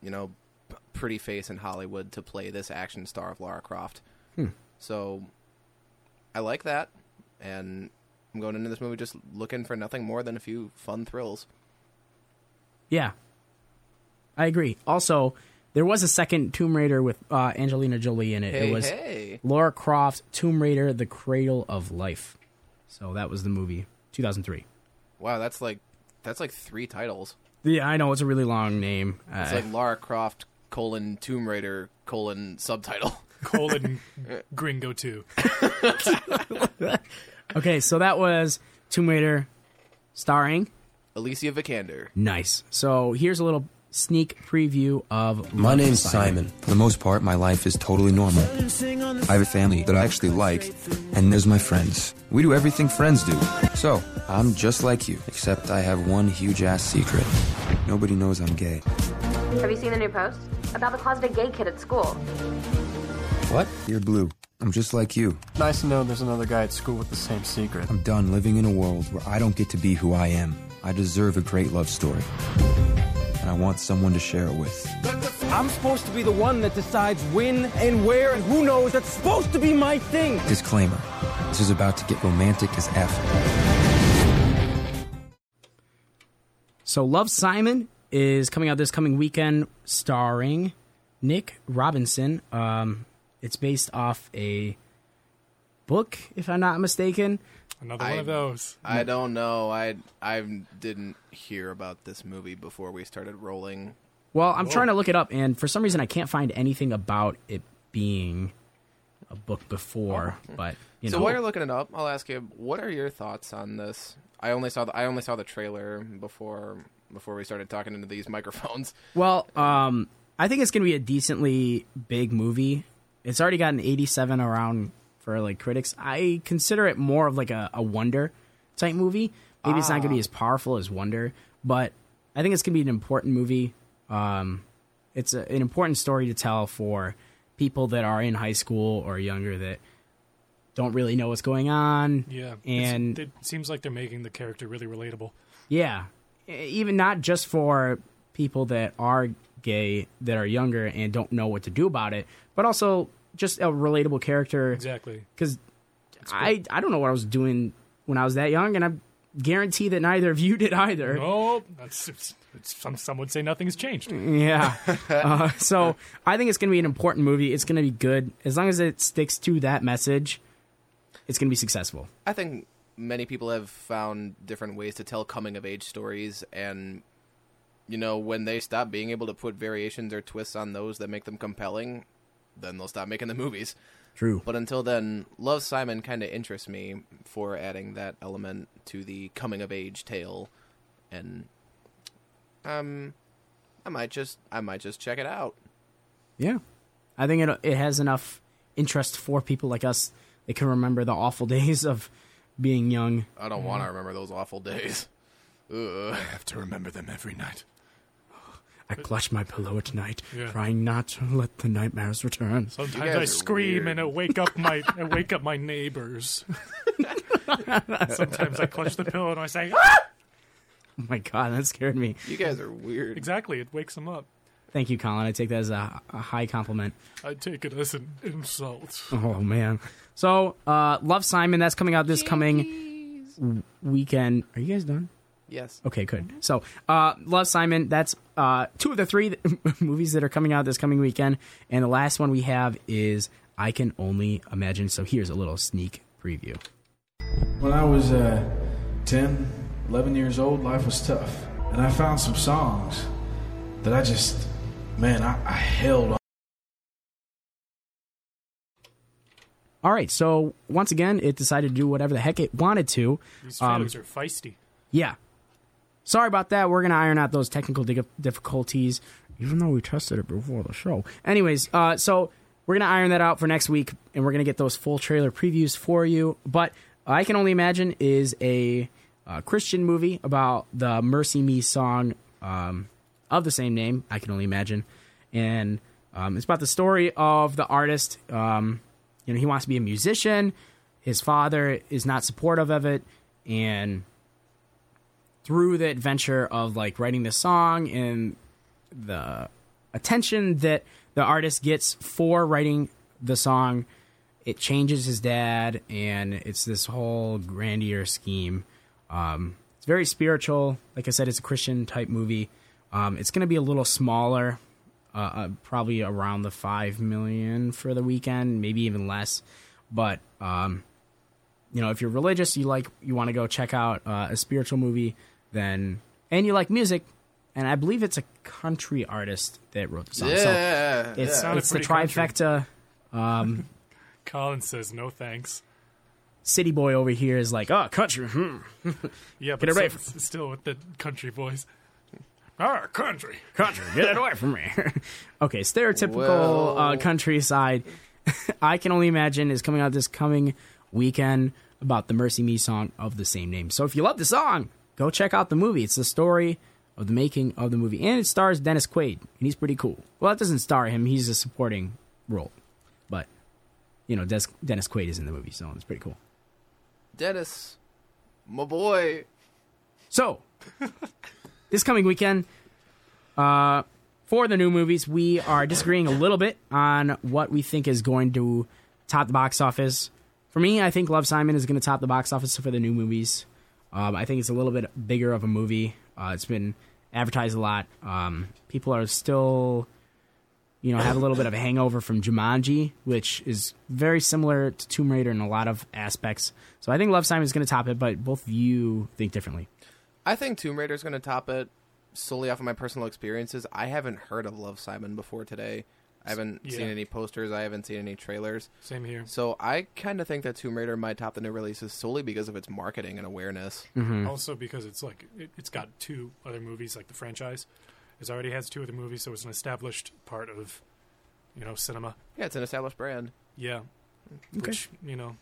you know, pretty face in Hollywood to play this action star of Lara Croft. Hmm. So I like that, and I'm going into this movie just looking for nothing more than a few fun thrills. Yeah. I agree. Also, There was a second Tomb Raider with uh, Angelina Jolie in it. Hey, it was hey. Lara Croft, Tomb Raider, The Cradle of Life. So that was the movie, two thousand three. Wow, that's like that's like three titles. Yeah, I know. It's a really long name. It's uh, like Lara Croft, colon, Tomb Raider, colon, subtitle. Colon, Gringo two. Okay, so that was Tomb Raider starring... Alicia Vikander. Nice. So here's a little sneak preview of... My Love name's Simon. Simon. For the most part, my life is totally normal. I have a family that I actually like, and there's my friends. We do everything friends do. So, I'm just like you, except I have one huge-ass secret. Nobody knows I'm gay. Have you seen the new post? About the closeted gay kid at school. What? You're blue. I'm just like you. Nice to know there's another guy at school with the same secret. I'm done living in a world where I don't get to be who I am. I deserve a great love story, and I want someone to share it with. I'm supposed to be the one that decides when and where and who knows. That's supposed to be my thing. Disclaimer, this is about to get romantic as F. So Love, Simon is coming out this coming weekend, starring Nick Robinson. Um, it's based off a book, if I'm not mistaken. Another I, one of those. I don't know. I I didn't hear about this movie before we started rolling. Well, I'm Whoa. trying to look it up, and for some reason I can't find anything about it being a book before. Oh. But you so know. while you're looking it up, I'll ask you: what are your thoughts on this? I only saw the I only saw the trailer before before we started talking into these microphones. Well, um, I think it's going to be a decently big movie. It's already got an eighty-seven around. For like critics, I consider it more of like a, a Wonder type movie. Maybe ah. it's not going to be as powerful as Wonder, but I think it's going to be an important movie. Um, it's a, an important story to tell for people that are in high school or younger that don't really know what's going on. Yeah, and it seems like they're making the character really relatable. Yeah, even not just for people that are gay, that are younger and don't know what to do about it, but also... just a relatable character. Exactly. Because I, I don't know what I was doing when I was that young, and I guarantee that neither of you did either. No, that's, it's, it's, some, some would say nothing has changed. Yeah. uh, so I think it's going to be an important movie. It's going to be good. As long as it sticks to that message, it's going to be successful. I think many people have found different ways to tell coming-of-age stories, and... you know, when they stop being able to put variations or twists on those that make them compelling... then they'll stop making the movies. True. But until then, Love, Simon kind of interests me for adding that element to the coming-of-age tale. And um, I might just I might just check it out. Yeah. I think it it has enough interest for people like us that can remember the awful days of being young. I don't want to remember those awful days. Ugh. I have to remember them every night. I clutch my pillow at night, yeah. trying not to let the nightmares return. Sometimes I scream weird. and I wake up my I wake up my neighbors. Sometimes I clutch the pillow and I say, "Ah!" Oh my God, that scared me. You guys are weird. Exactly, it wakes them up. Thank you, Colin. I take that as a, a high compliment. I take it as an insult. Oh man. So, uh, Love, Simon. That's coming out this Jeez. coming w- weekend. Are you guys done? Yes. Okay, good. So, uh, Love, Simon, that's uh, two of the three th- movies that are coming out this coming weekend. And the last one we have is I Can Only Imagine. So here's a little sneak preview. When I was uh, ten, eleven years old, life was tough. And I found some songs that I just, man, I, I held on. All right, so once again, it decided to do whatever the heck it wanted to. These films um, are feisty. Yeah. Sorry about that. We're going to iron out those technical di- difficulties, even though we tested it before the show. Anyways, uh, so we're going to iron that out for next week, and we're going to get those full trailer previews for you. But I Can Only Imagine is a uh, Christian movie about the Mercy Me song um, of the same name, I Can Only Imagine. And um, it's about the story of the artist. Um, you know, he wants to be a musician. His father is not supportive of it, and... through the adventure of like writing this song and the attention that the artist gets for writing the song, it changes his dad, and it's this whole grandiose scheme. Um, it's very spiritual. Like I said, it's a Christian type movie. Um, it's going to be a little smaller uh, probably around the five million for the weekend, maybe even less. But, um, you know, if you're religious, you like, you want to go check out uh, a spiritual movie, then, and you like music, and I believe it's a country artist that wrote the song. Yeah, so it's, yeah. it's the trifecta. Um, Colin says no thanks. City boy over here is like, oh, country. Hmm. Yeah, but right so, still with the country voice. Ah, oh, country, country, get that away from me. Okay, stereotypical well... uh, countryside. I Can Only Imagine is coming out this coming weekend about the Mercy Me song of the same name. So if you love the song, go check out the movie. It's the story of the making of the movie. And it stars Dennis Quaid, and he's pretty cool. Well, it doesn't star him. He's a supporting role. But, you know, Des- Dennis Quaid is in the movie, so it's pretty cool. Dennis, my boy. So, this coming weekend, uh... for the new movies, we are disagreeing a little bit on what we think is going to top the box office. For me, I think Love, Simon is going to top the box office for the new movies. Um, I think it's a little bit bigger of a movie. Uh, it's been advertised a lot. Um, people are still, you know, have a little bit of a hangover from Jumanji, which is very similar to Tomb Raider in a lot of aspects. So I think Love, Simon is going to top it, but both of you think differently. I think Tomb Raider is going to top it. Solely off of my personal experiences, I haven't heard of Love, Simon before today. I haven't yeah. seen any posters. I haven't seen any trailers. Same here. So I kind of think that Tomb Raider might top the new releases solely because of its marketing and awareness. Mm-hmm. Also because it's like it, it's got two other movies, like the franchise. It already has two other movies, so it's an established part of, you know, cinema. Yeah, it's an established brand. Yeah. Okay. Which, you know,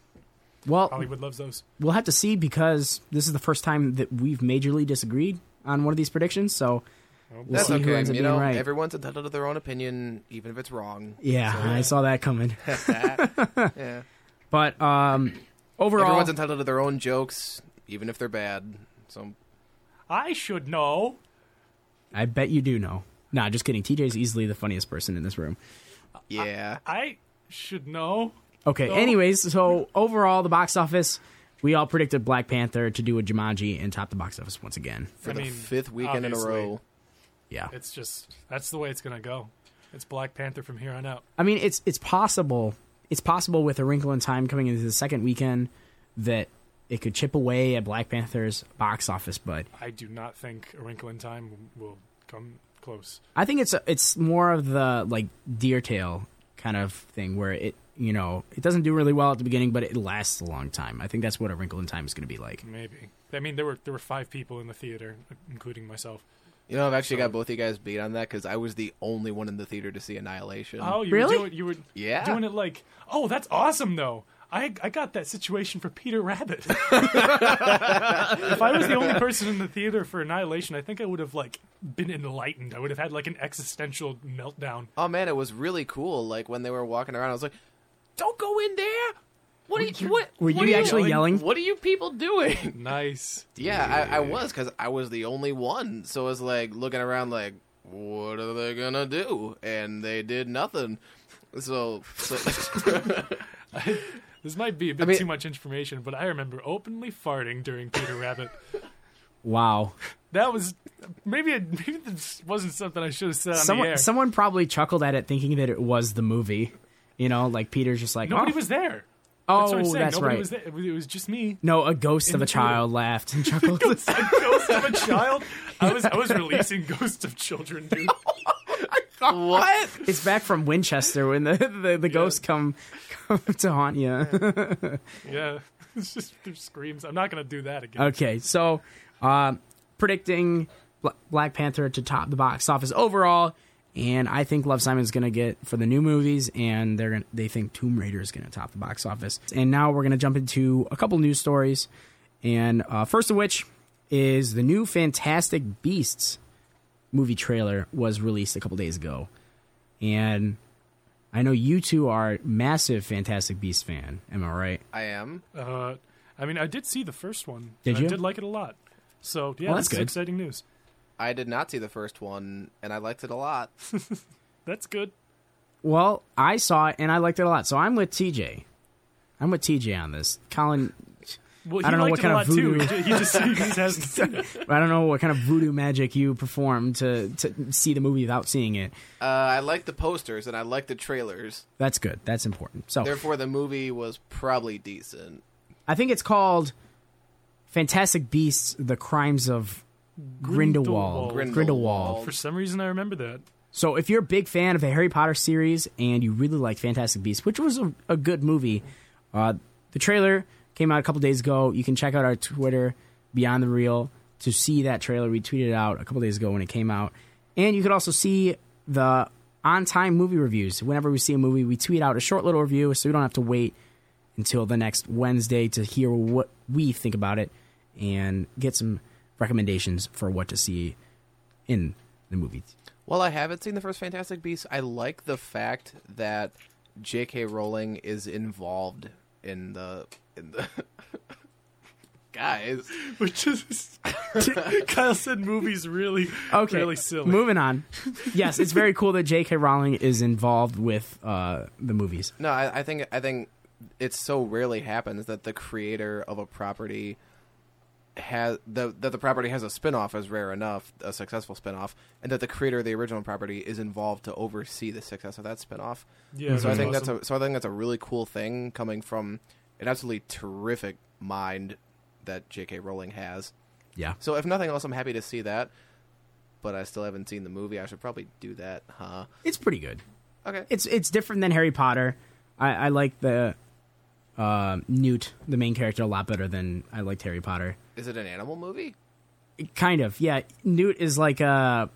well, Hollywood loves those. We'll have to see because this is the first time that we've majorly disagreed on one of these predictions, so we'll that's see okay. who ends up you being know, right. Everyone's entitled to their own opinion, even if it's wrong. Yeah, so, yeah. I saw that coming. Yeah, but um, overall, everyone's entitled to their own jokes, even if they're bad. So, I should know. I bet you do know. Nah, just kidding. T J's easily the funniest person in this room. Yeah, I, I should know. Okay. No. Anyways, so overall, the box office. We all predicted Black Panther to do a Jumanji and top the box office once again. For I the mean, fifth weekend in a row. Yeah. It's just, that's the way it's going to go. It's Black Panther from here on out. I mean, it's it's possible. It's possible with A Wrinkle in Time coming into the second weekend that it could chip away at Black Panther's box office, but I do not think A Wrinkle in Time will come close. I think it's a, it's more of the, like, Deer Tail kind of thing where it, you know, it doesn't do really well at the beginning, but it lasts a long time. I think that's what A Wrinkle in Time is going to be like. Maybe. I mean, there were there were five people in the theater, including myself. You know, I've actually so, got both you guys beat on that because I was the only one in the theater to see Annihilation. Oh, you really? Were doing, you were yeah. doing it like, oh, that's awesome, though. I I got that situation for Peter Rabbit. If I was the only person in the theater for Annihilation, I think I would have, like, been enlightened. I would have had, like, an existential meltdown. Oh, man, it was really cool. Like, when they were walking around, I was like, don't go in there. What are you? What were you, what you actually you, yelling? What are you people doing? Nice. Yeah, yeah. I, I was because I was the only one. So I was like looking around, like, what are they gonna do? And they did nothing. So, so I, this might be a bit I mean, too much information, but I remember openly farting during Peter Rabbit. Wow. That was, maybe, it, maybe this wasn't something I should have said on someone, the air. Someone probably chuckled at it thinking that it was the movie. You know, like Peter's just like, nobody oh. was there. That's oh, what I'm saying. That's nobody right. was there. It was just me. No, a ghost of a child theater. Laughed and chuckled. A ghost, a ghost of a child? I was I was releasing ghosts of children, dude. What? It's back from Winchester when the, the, the yeah. ghosts come, come to haunt you. Yeah. Yeah. It's just their screams. I'm not going to do that again. Okay, so uh, predicting Black Panther to top the box office overall. And I think Love, Simon is going to get for the new movies, and they're gonna, they think Tomb Raider is going to top the box office. And now we're going to jump into a couple news stories, and uh, first of which is the new Fantastic Beasts movie trailer was released a couple days ago. And I know you two are massive Fantastic Beasts fan, am I right? I am. Uh, I mean, I did see the first one. Did you? I did like it a lot. So, yeah, well, that's good. Exciting news. I did not see the first one, and I liked it a lot. That's good. Well, I saw it, and I liked it a lot. So I'm with T J. I'm with T J on this. Colin, Well, I don't know what kind of voodoo. He just, he just, he just hasn't seen it. I don't know what kind of voodoo magic you perform to, to see the movie without seeing it. Uh, I like the posters and I like the trailers. That's good. That's important. So therefore, the movie was probably decent. I think it's called Fantastic Beasts: The Crimes of Grindelwald. Grindelwald. Grindelwald. For some reason, I remember that. So if you're a big fan of the Harry Potter series and you really like Fantastic Beasts, which was a, a good movie, uh, the trailer came out a couple days ago. You can check out our Twitter, Beyond the Reel, to see that trailer. We tweeted it out a couple days ago when it came out. And you could also see the on-time movie reviews. Whenever we see a movie, we tweet out a short little review so we don't have to wait until the next Wednesday to hear what we think about it and get some recommendations for what to see in the movies. Well, I haven't seen the first Fantastic Beasts. I like the fact that J K. Rowling is involved in the in the guys. Which is Kyle said movies really okay. really silly. Moving on. Yes, it's very cool that J K. Rowling is involved with uh, the movies. No, I, I think I think it so rarely happens that the creator of a property has the, that the property has a spinoff is rare enough, a successful spinoff, and that the creator of the original property is involved to oversee the success of that spinoff. Yeah, so I think awesome. that's a so I think that's a really cool thing coming from an absolutely terrific mind that J K. Rowling has. Yeah. So if nothing else, I'm happy to see that, but I still haven't seen the movie. I should probably do that, huh? It's pretty good. Okay. It's it's different than Harry Potter. I, I like the uh, Newt, the main character, a lot better than I liked Harry Potter. Is it an animal movie? Kind of, yeah. Newt is like a...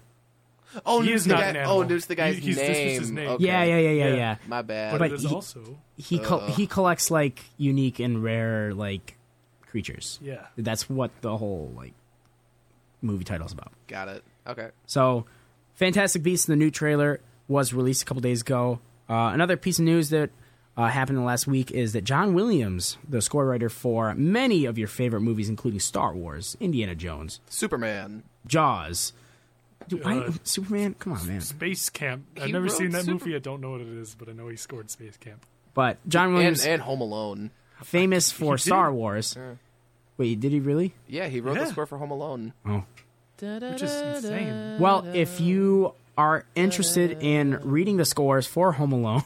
Oh, Newt's not guy, an animal. Oh, Newt's the guy's he, name. His name. Okay. Yeah, yeah, yeah, yeah, yeah, yeah. My bad. But, but it is he, also... He, co- he collects, like, unique and rare, like, creatures. Yeah. That's what the whole, like, movie title's about. Got it. Okay. So, Fantastic Beasts, the new trailer, was released a couple days ago. Uh, another piece of news that... Uh, happened last week is that John Williams, the score writer for many of your favorite movies, including Star Wars, Indiana Jones, Superman, Jaws. Dude, uh, I, Superman? Come on, man. Space Camp. I've he never seen that Super- movie. I don't know what it is, but I know he scored Space Camp. But John Williams... And, and Home Alone. Famous for Star Wars. Yeah. Wait, did he really? Yeah, he wrote yeah. the score for Home Alone. Oh. Da, da, Which is insane. Da, well, if you are interested da, da, in reading the scores for Home Alone...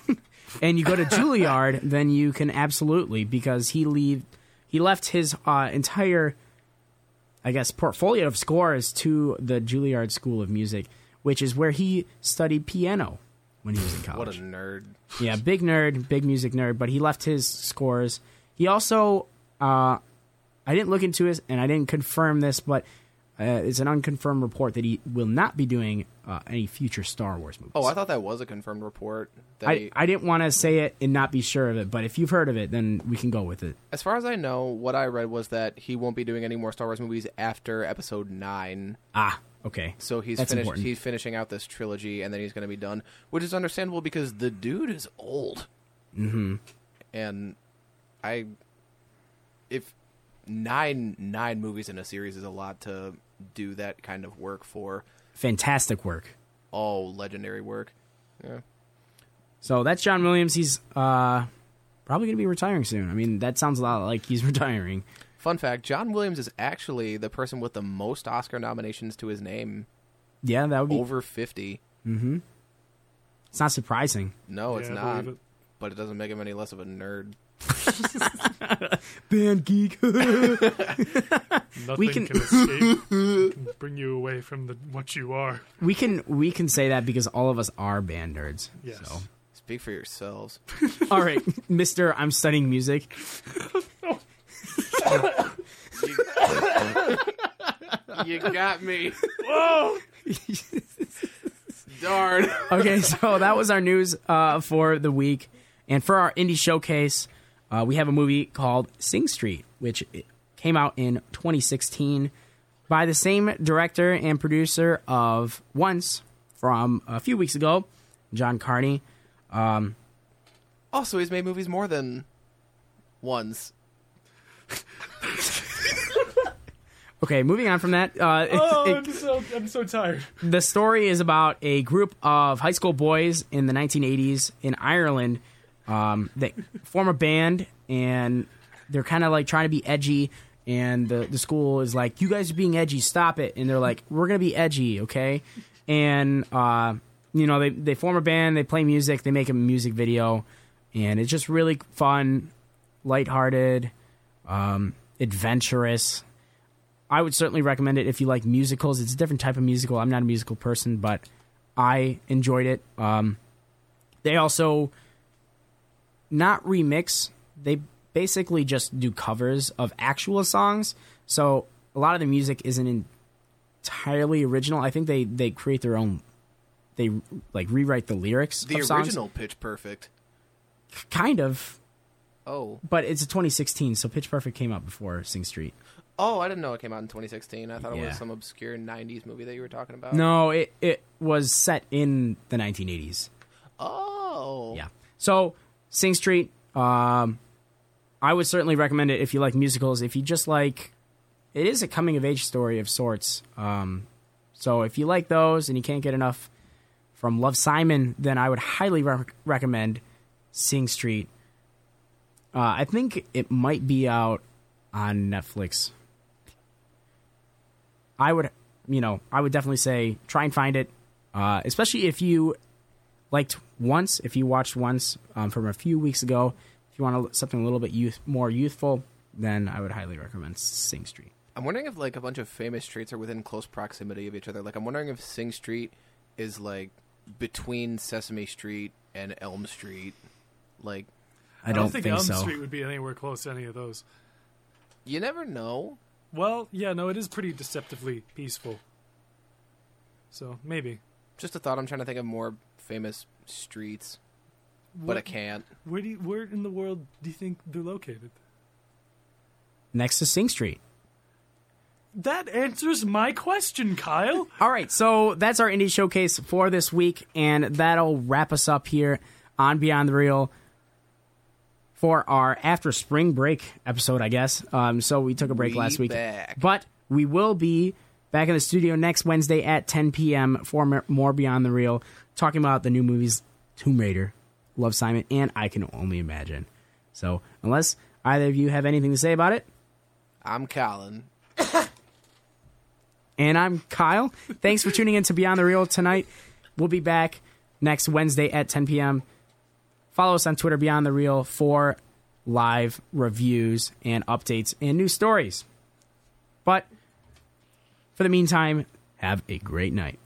and you go to Juilliard, then you can absolutely, because he leave, he left his uh, entire, I guess, portfolio of scores to the Juilliard School of Music, which is where he studied piano when he was in college. What a nerd. Yeah, big nerd, big music nerd, but he left his scores. He also, uh, I didn't look into it, and I didn't confirm this, but uh, it's an unconfirmed report that he will not be doing Uh, any future Star Wars movies. Oh, I thought that was a confirmed report. That I, he... I didn't want to say it and not be sure of it, but if you've heard of it, then we can go with it. As far as I know, what I read was that he won't be doing any more Star Wars movies after Episode nine. Ah, okay. So he's That's finished. Important. He's finishing out this trilogy, and then he's going to be done, which is understandable because the dude is old. Mm-hmm. And I... If nine nine movies in a series is a lot to do that kind of work for... Fantastic work. Oh, legendary work. Yeah. So that's John Williams. He's uh, probably going to be retiring soon. I mean, that sounds a lot like he's retiring. Fun fact, John Williams is actually the person with the most Oscar nominations to his name. Yeah, that would be... Over fifty. Mm-hmm. It's not surprising. No, it's yeah, not. It. But it doesn't make him any less of a nerd. Band geek. Nothing we can, can escape can bring you away from the what you are. We can we can say that because all of us are band nerds. Yes. So. Speak for yourselves. All right, Mister I'm studying music. You got me. Whoa. Darn. Okay, so that was our news uh, for the week, and for our indie showcase. Uh, we have a movie called Sing Street, which came out in twenty sixteen by the same director and producer of Once from a few weeks ago, John Carney. Um, also, he's made movies more than Once. Okay, moving on from that. Uh, oh, it, it, I'm, so, I'm so tired. The story is about a group of high school boys in the nineteen eighties in Ireland. Um, they form a band, and they're kind of like trying to be edgy, and the, the school is like, you guys are being edgy, stop it. And they're like, we're going to be edgy, okay? And, uh, you know, they, they form a band, they play music, they make a music video, and it's just really fun, lighthearted, um, adventurous. I would certainly recommend it if you like musicals. It's a different type of musical. I'm not a musical person, but I enjoyed it. Um, they also not remix. They basically just do covers of actual songs. So a lot of the music isn't entirely original. I think they, they create their own. They like rewrite the lyrics. The of songs. Original Pitch Perfect. Kind of. Oh. But it's a twenty sixteen, so Pitch Perfect came out before Sing Street. Oh, I didn't know it came out in twenty sixteen. I thought yeah. it was some obscure nineties movie that you were talking about. No, it, it was set in the nineteen eighties. Oh. Yeah. So, Sing Street, um, I would certainly recommend it if you like musicals. If you just like... It is a coming-of-age story of sorts. Um, so, if you like those and you can't get enough from Love, Simon, then I would highly re- recommend Sing Street. Uh, I think it might be out on Netflix. I would, you know, I would definitely say try and find it, uh, especially if you liked Once, if you watched Once um, from a few weeks ago. If you want something a little bit youth, more youthful, then I would highly recommend Sing Street. I'm wondering if like a bunch of famous streets are within close proximity of each other. Like I'm wondering if Sing Street is like between Sesame Street and Elm Street. Like I don't, I don't think, think Elm so. Street would be anywhere close to any of those. You never know. Well, yeah, no, it is pretty deceptively peaceful. So, maybe. Just a thought. I'm trying to think of more famous streets, what, but I can't. Where do you, where in the world do you think they're located? Next to Sing Street. That answers my question, Kyle. All right, so that's our indie showcase for this week, and that'll wrap us up here on Beyond the Reel for our after spring break episode, I guess. Um, so we took a break we last week. Back. But we will be back in the studio next Wednesday at ten p.m. for more Beyond the Reel, talking about the new movies Tomb Raider, Love, Simon, and I Can Only Imagine. So unless either of you have anything to say about it. I'm Colin. And I'm Kyle. Thanks for tuning in to Beyond the Reel tonight. We'll be back next Wednesday at ten p.m. Follow us on Twitter, Beyond the Reel, for live reviews and updates and new stories. But for the meantime, have a great night.